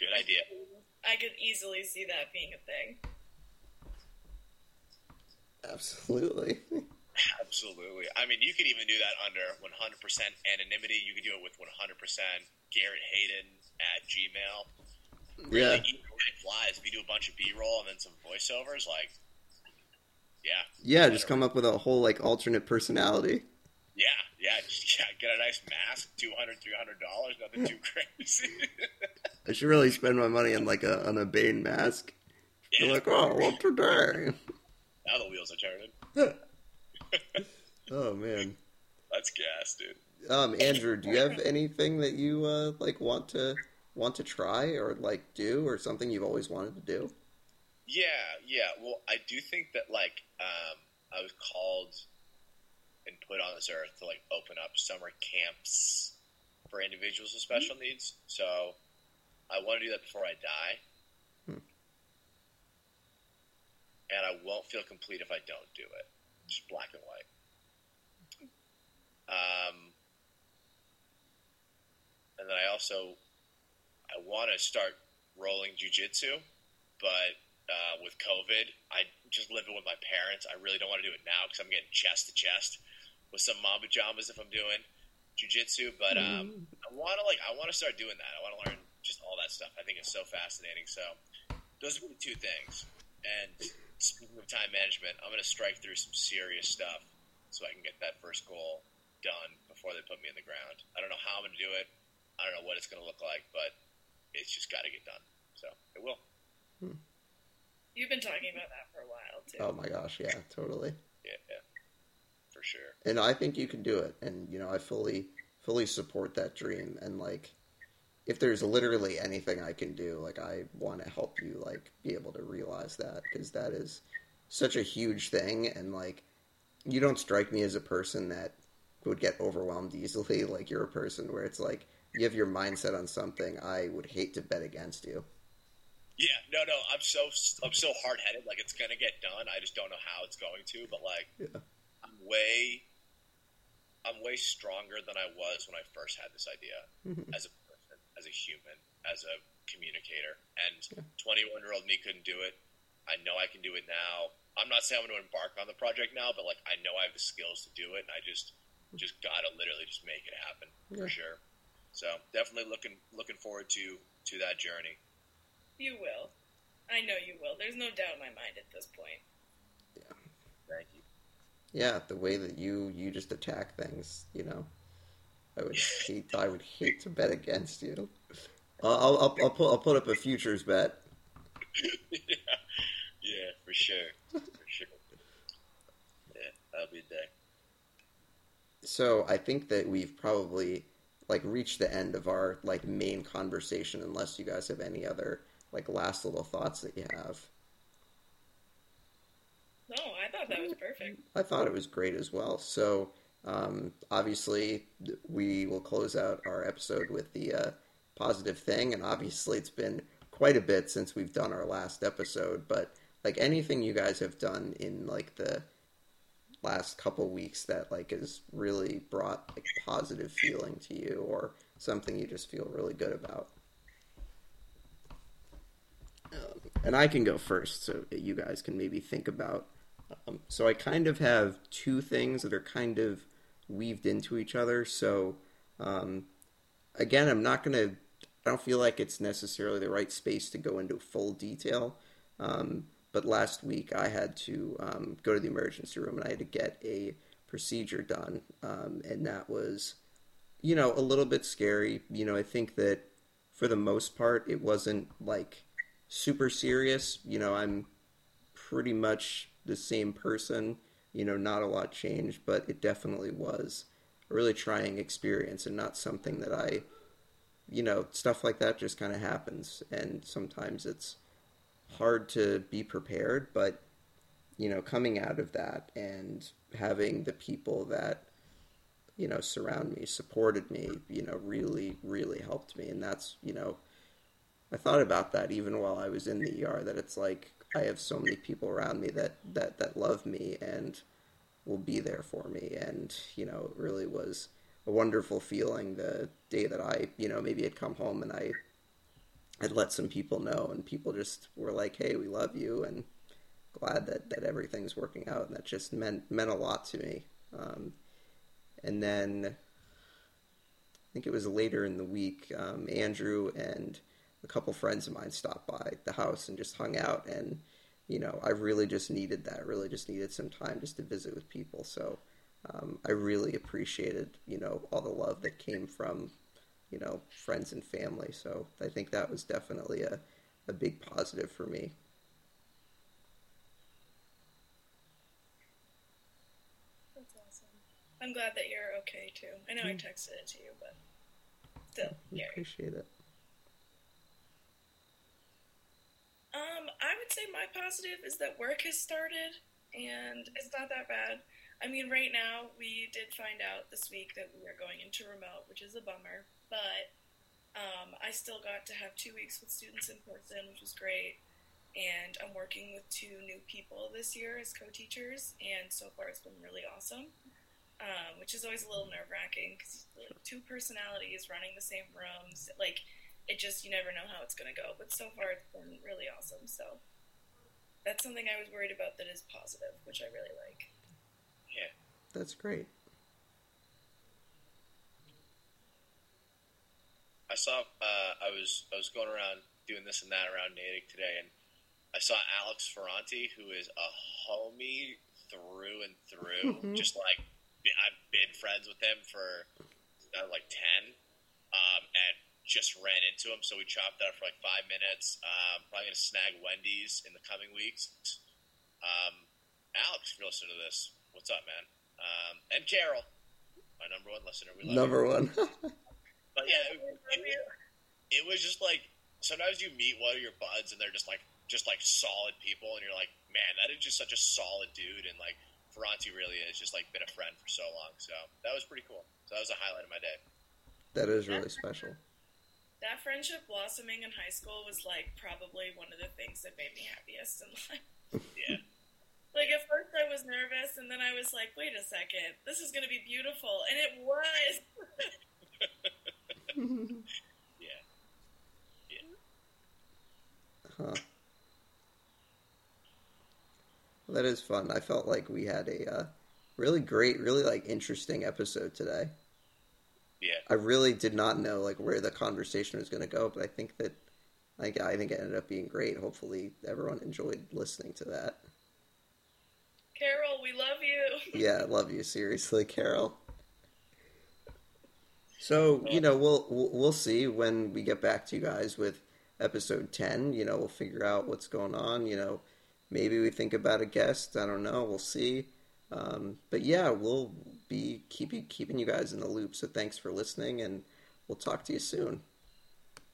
Good idea. I could easily see that being a thing. Absolutely. Absolutely. I mean, you could even do that under one hundred percent anonymity. You could do it with one hundred percent Garrett Hayden at Gmail. Really, yeah. Flies. If you do a bunch of B-roll and then some voiceovers, like, yeah. Yeah, just come up with a whole, like, alternate personality. Yeah, yeah, just, yeah, get a nice mask, two hundred dollars, three hundred dollars, nothing too crazy. I should really spend my money on, like, a, on a Bane mask. Yeah. You're like, oh, what today? Now the wheels are turning. Oh, man. That's gas, dude. Um, Andrew, do you have anything that you, uh, like, want to want to try or, like, do or something you've always wanted to do? Yeah, yeah. Well, I do think that, like, um, I was called and put on this earth to, like, open up summer camps for individuals with special mm-hmm. needs. So I want to do that before I die. Hmm. And I won't feel complete if I don't do it. Just black and white. Um, and then I also, I want to start rolling jiu-jitsu, but uh, with COVID, I just live it with my parents. I really don't want to do it now because I'm getting chest to chest with some mom pajamas if I'm doing jiu-jitsu, but um, I want to like I want to start doing that. I want to learn just all that stuff. I think it's so fascinating. So those are the two things. And speaking of time management, I'm going to strike through some serious stuff so I can get that first goal done before they put me in the ground. I don't know how I'm going to do it. I don't know what it's going to look like, but it's just got to get done. So it will. Hmm. You've been talking about that for a while, too. Oh, my gosh, yeah, totally. Yeah, yeah, for sure. And I think you can do it, and, you know, I fully, fully support that dream, and, like, if there's literally anything I can do, like, I want to help you, like, be able to realize that, because that is such a huge thing, and, like, you don't strike me as a person that would get overwhelmed easily. Like, you're a person where it's, like, you have your mindset on something, I would hate to bet against you. Yeah, no, no, I'm so I'm so hard-headed. Like, it's going to get done. I just don't know how it's going to. But, like, yeah. I'm way I'm way stronger than I was when I first had this idea mm-hmm. as a person, as a human, as a communicator. And twenty-one-year-old yeah. me couldn't do it. I know I can do it now. I'm not saying I'm going to embark on the project now, but, like, I know I have the skills to do it, and I just just got to literally just make it happen yeah. for sure. So definitely looking looking forward to, to that journey. You will. I know you will. There's no doubt in my mind at this point. Yeah. Thank you. Yeah, the way that you, you just attack things, you know, I would hate I would hate to bet against you. I'll I'll I'll, I'll, put, I'll put up a futures bet. yeah. yeah, for sure, for sure. Yeah, that'll be there. So I think that we've probably like reached the end of our like main conversation, unless you guys have any other like last little thoughts that you have. No, I thought that was perfect. I thought it was great as well. So um, obviously we will close out our episode with the uh, positive thing, and obviously it's been quite a bit since we've done our last episode, but like anything you guys have done in like the last couple weeks that like has really brought like positive feeling to you, or something you just feel really good about. Um, and I can go first, so you guys can maybe think about. Um, so I kind of have two things that are kind of weaved into each other. So um, again, I'm not going to. I don't feel like it's necessarily the right space to go into full detail. Um, But last week I had to um, go to the emergency room, and I had to get a procedure done. Um, and that was, you know, a little bit scary. You know, I think that for the most part, it wasn't like super serious. You know, I'm pretty much the same person, you know, not a lot changed, but it definitely was a really trying experience, and not something that I, you know, stuff like that just kind of happens. And sometimes it's hard to be prepared, but you know, coming out of that and having the people that you know surround me, supported me, you know, really, really helped me. And that's, you know, I thought about that even while I was in the E R, that it's like I have so many people around me that that that love me and will be there for me. And you know, it really was a wonderful feeling the day that I, you know, maybe had come home and I I'd let some people know, and people just were like, hey, we love you, and glad that, that everything's working out. And that just meant meant a lot to me. Um, and then I think it was later in the week, um, Andrew and a couple friends of mine stopped by the house and just hung out. And, you know, I really just needed that. I really just needed some time just to visit with people. So um, I really appreciated, you know, all the love that came from you know, friends and family. So I think that was definitely a, a big positive for me. That's awesome. I'm glad that you're okay too. I know mm-hmm. I texted it to you, but still. Yeah, I appreciate it. Um, I would say my positive is that work has started, and it's not that bad. I mean, right now, we did find out this week that we are going into remote, which is a bummer. But um, I still got to have two weeks with students in person, which was great. And I'm working with two new people this year as co-teachers, and so far it's been really awesome, um, which is always a little nerve-wracking because like, two personalities running the same rooms. Like, it just, you never know how it's going to go. But so far it's been really awesome. So that's something I was worried about that is positive, which I really like. Yeah. That's great. I saw. Uh, I was I was going around doing this and that around Natick today, and I saw Alex Ferranti, who is a homie through and through. Mm-hmm. Just like I've been friends with him for uh, like ten, um, and just ran into him, so we chopped it up for like five minutes. Um, probably going to snag Wendy's in the coming weeks. Um, Alex, if you're listening to this, what's up, man? Um, and Carol, my number one listener. We love number you. one. But yeah, it, it, it was just like, sometimes you meet one of your buds and they're just like, just like solid people, and you're like, man, that is just such a solid dude, and like, Ferranti really has just like been a friend for so long, so that was pretty cool. So that was a highlight of my day. That is really that special. That friendship blossoming in high school was like probably one of the things that made me happiest in life. Yeah. Like at first I was nervous, and then I was like, wait a second, this is going to be beautiful, and it was. Yeah. Yeah. Huh. That is fun. I felt like we had a uh, really great, really like interesting episode today. Yeah. I really did not know like where the conversation was going to go, but I think that like I think it ended up being great. Hopefully, everyone enjoyed listening to that. Carol, we love you. Yeah, I love you, seriously, Carol. So, you know, we'll we'll see when we get back to you guys with episode ten. You know, we'll figure out what's going on. You know, maybe we think about a guest. I don't know. We'll see. Um, but yeah, we'll be keep you, keeping you guys in the loop. So thanks for listening, and we'll talk to you soon.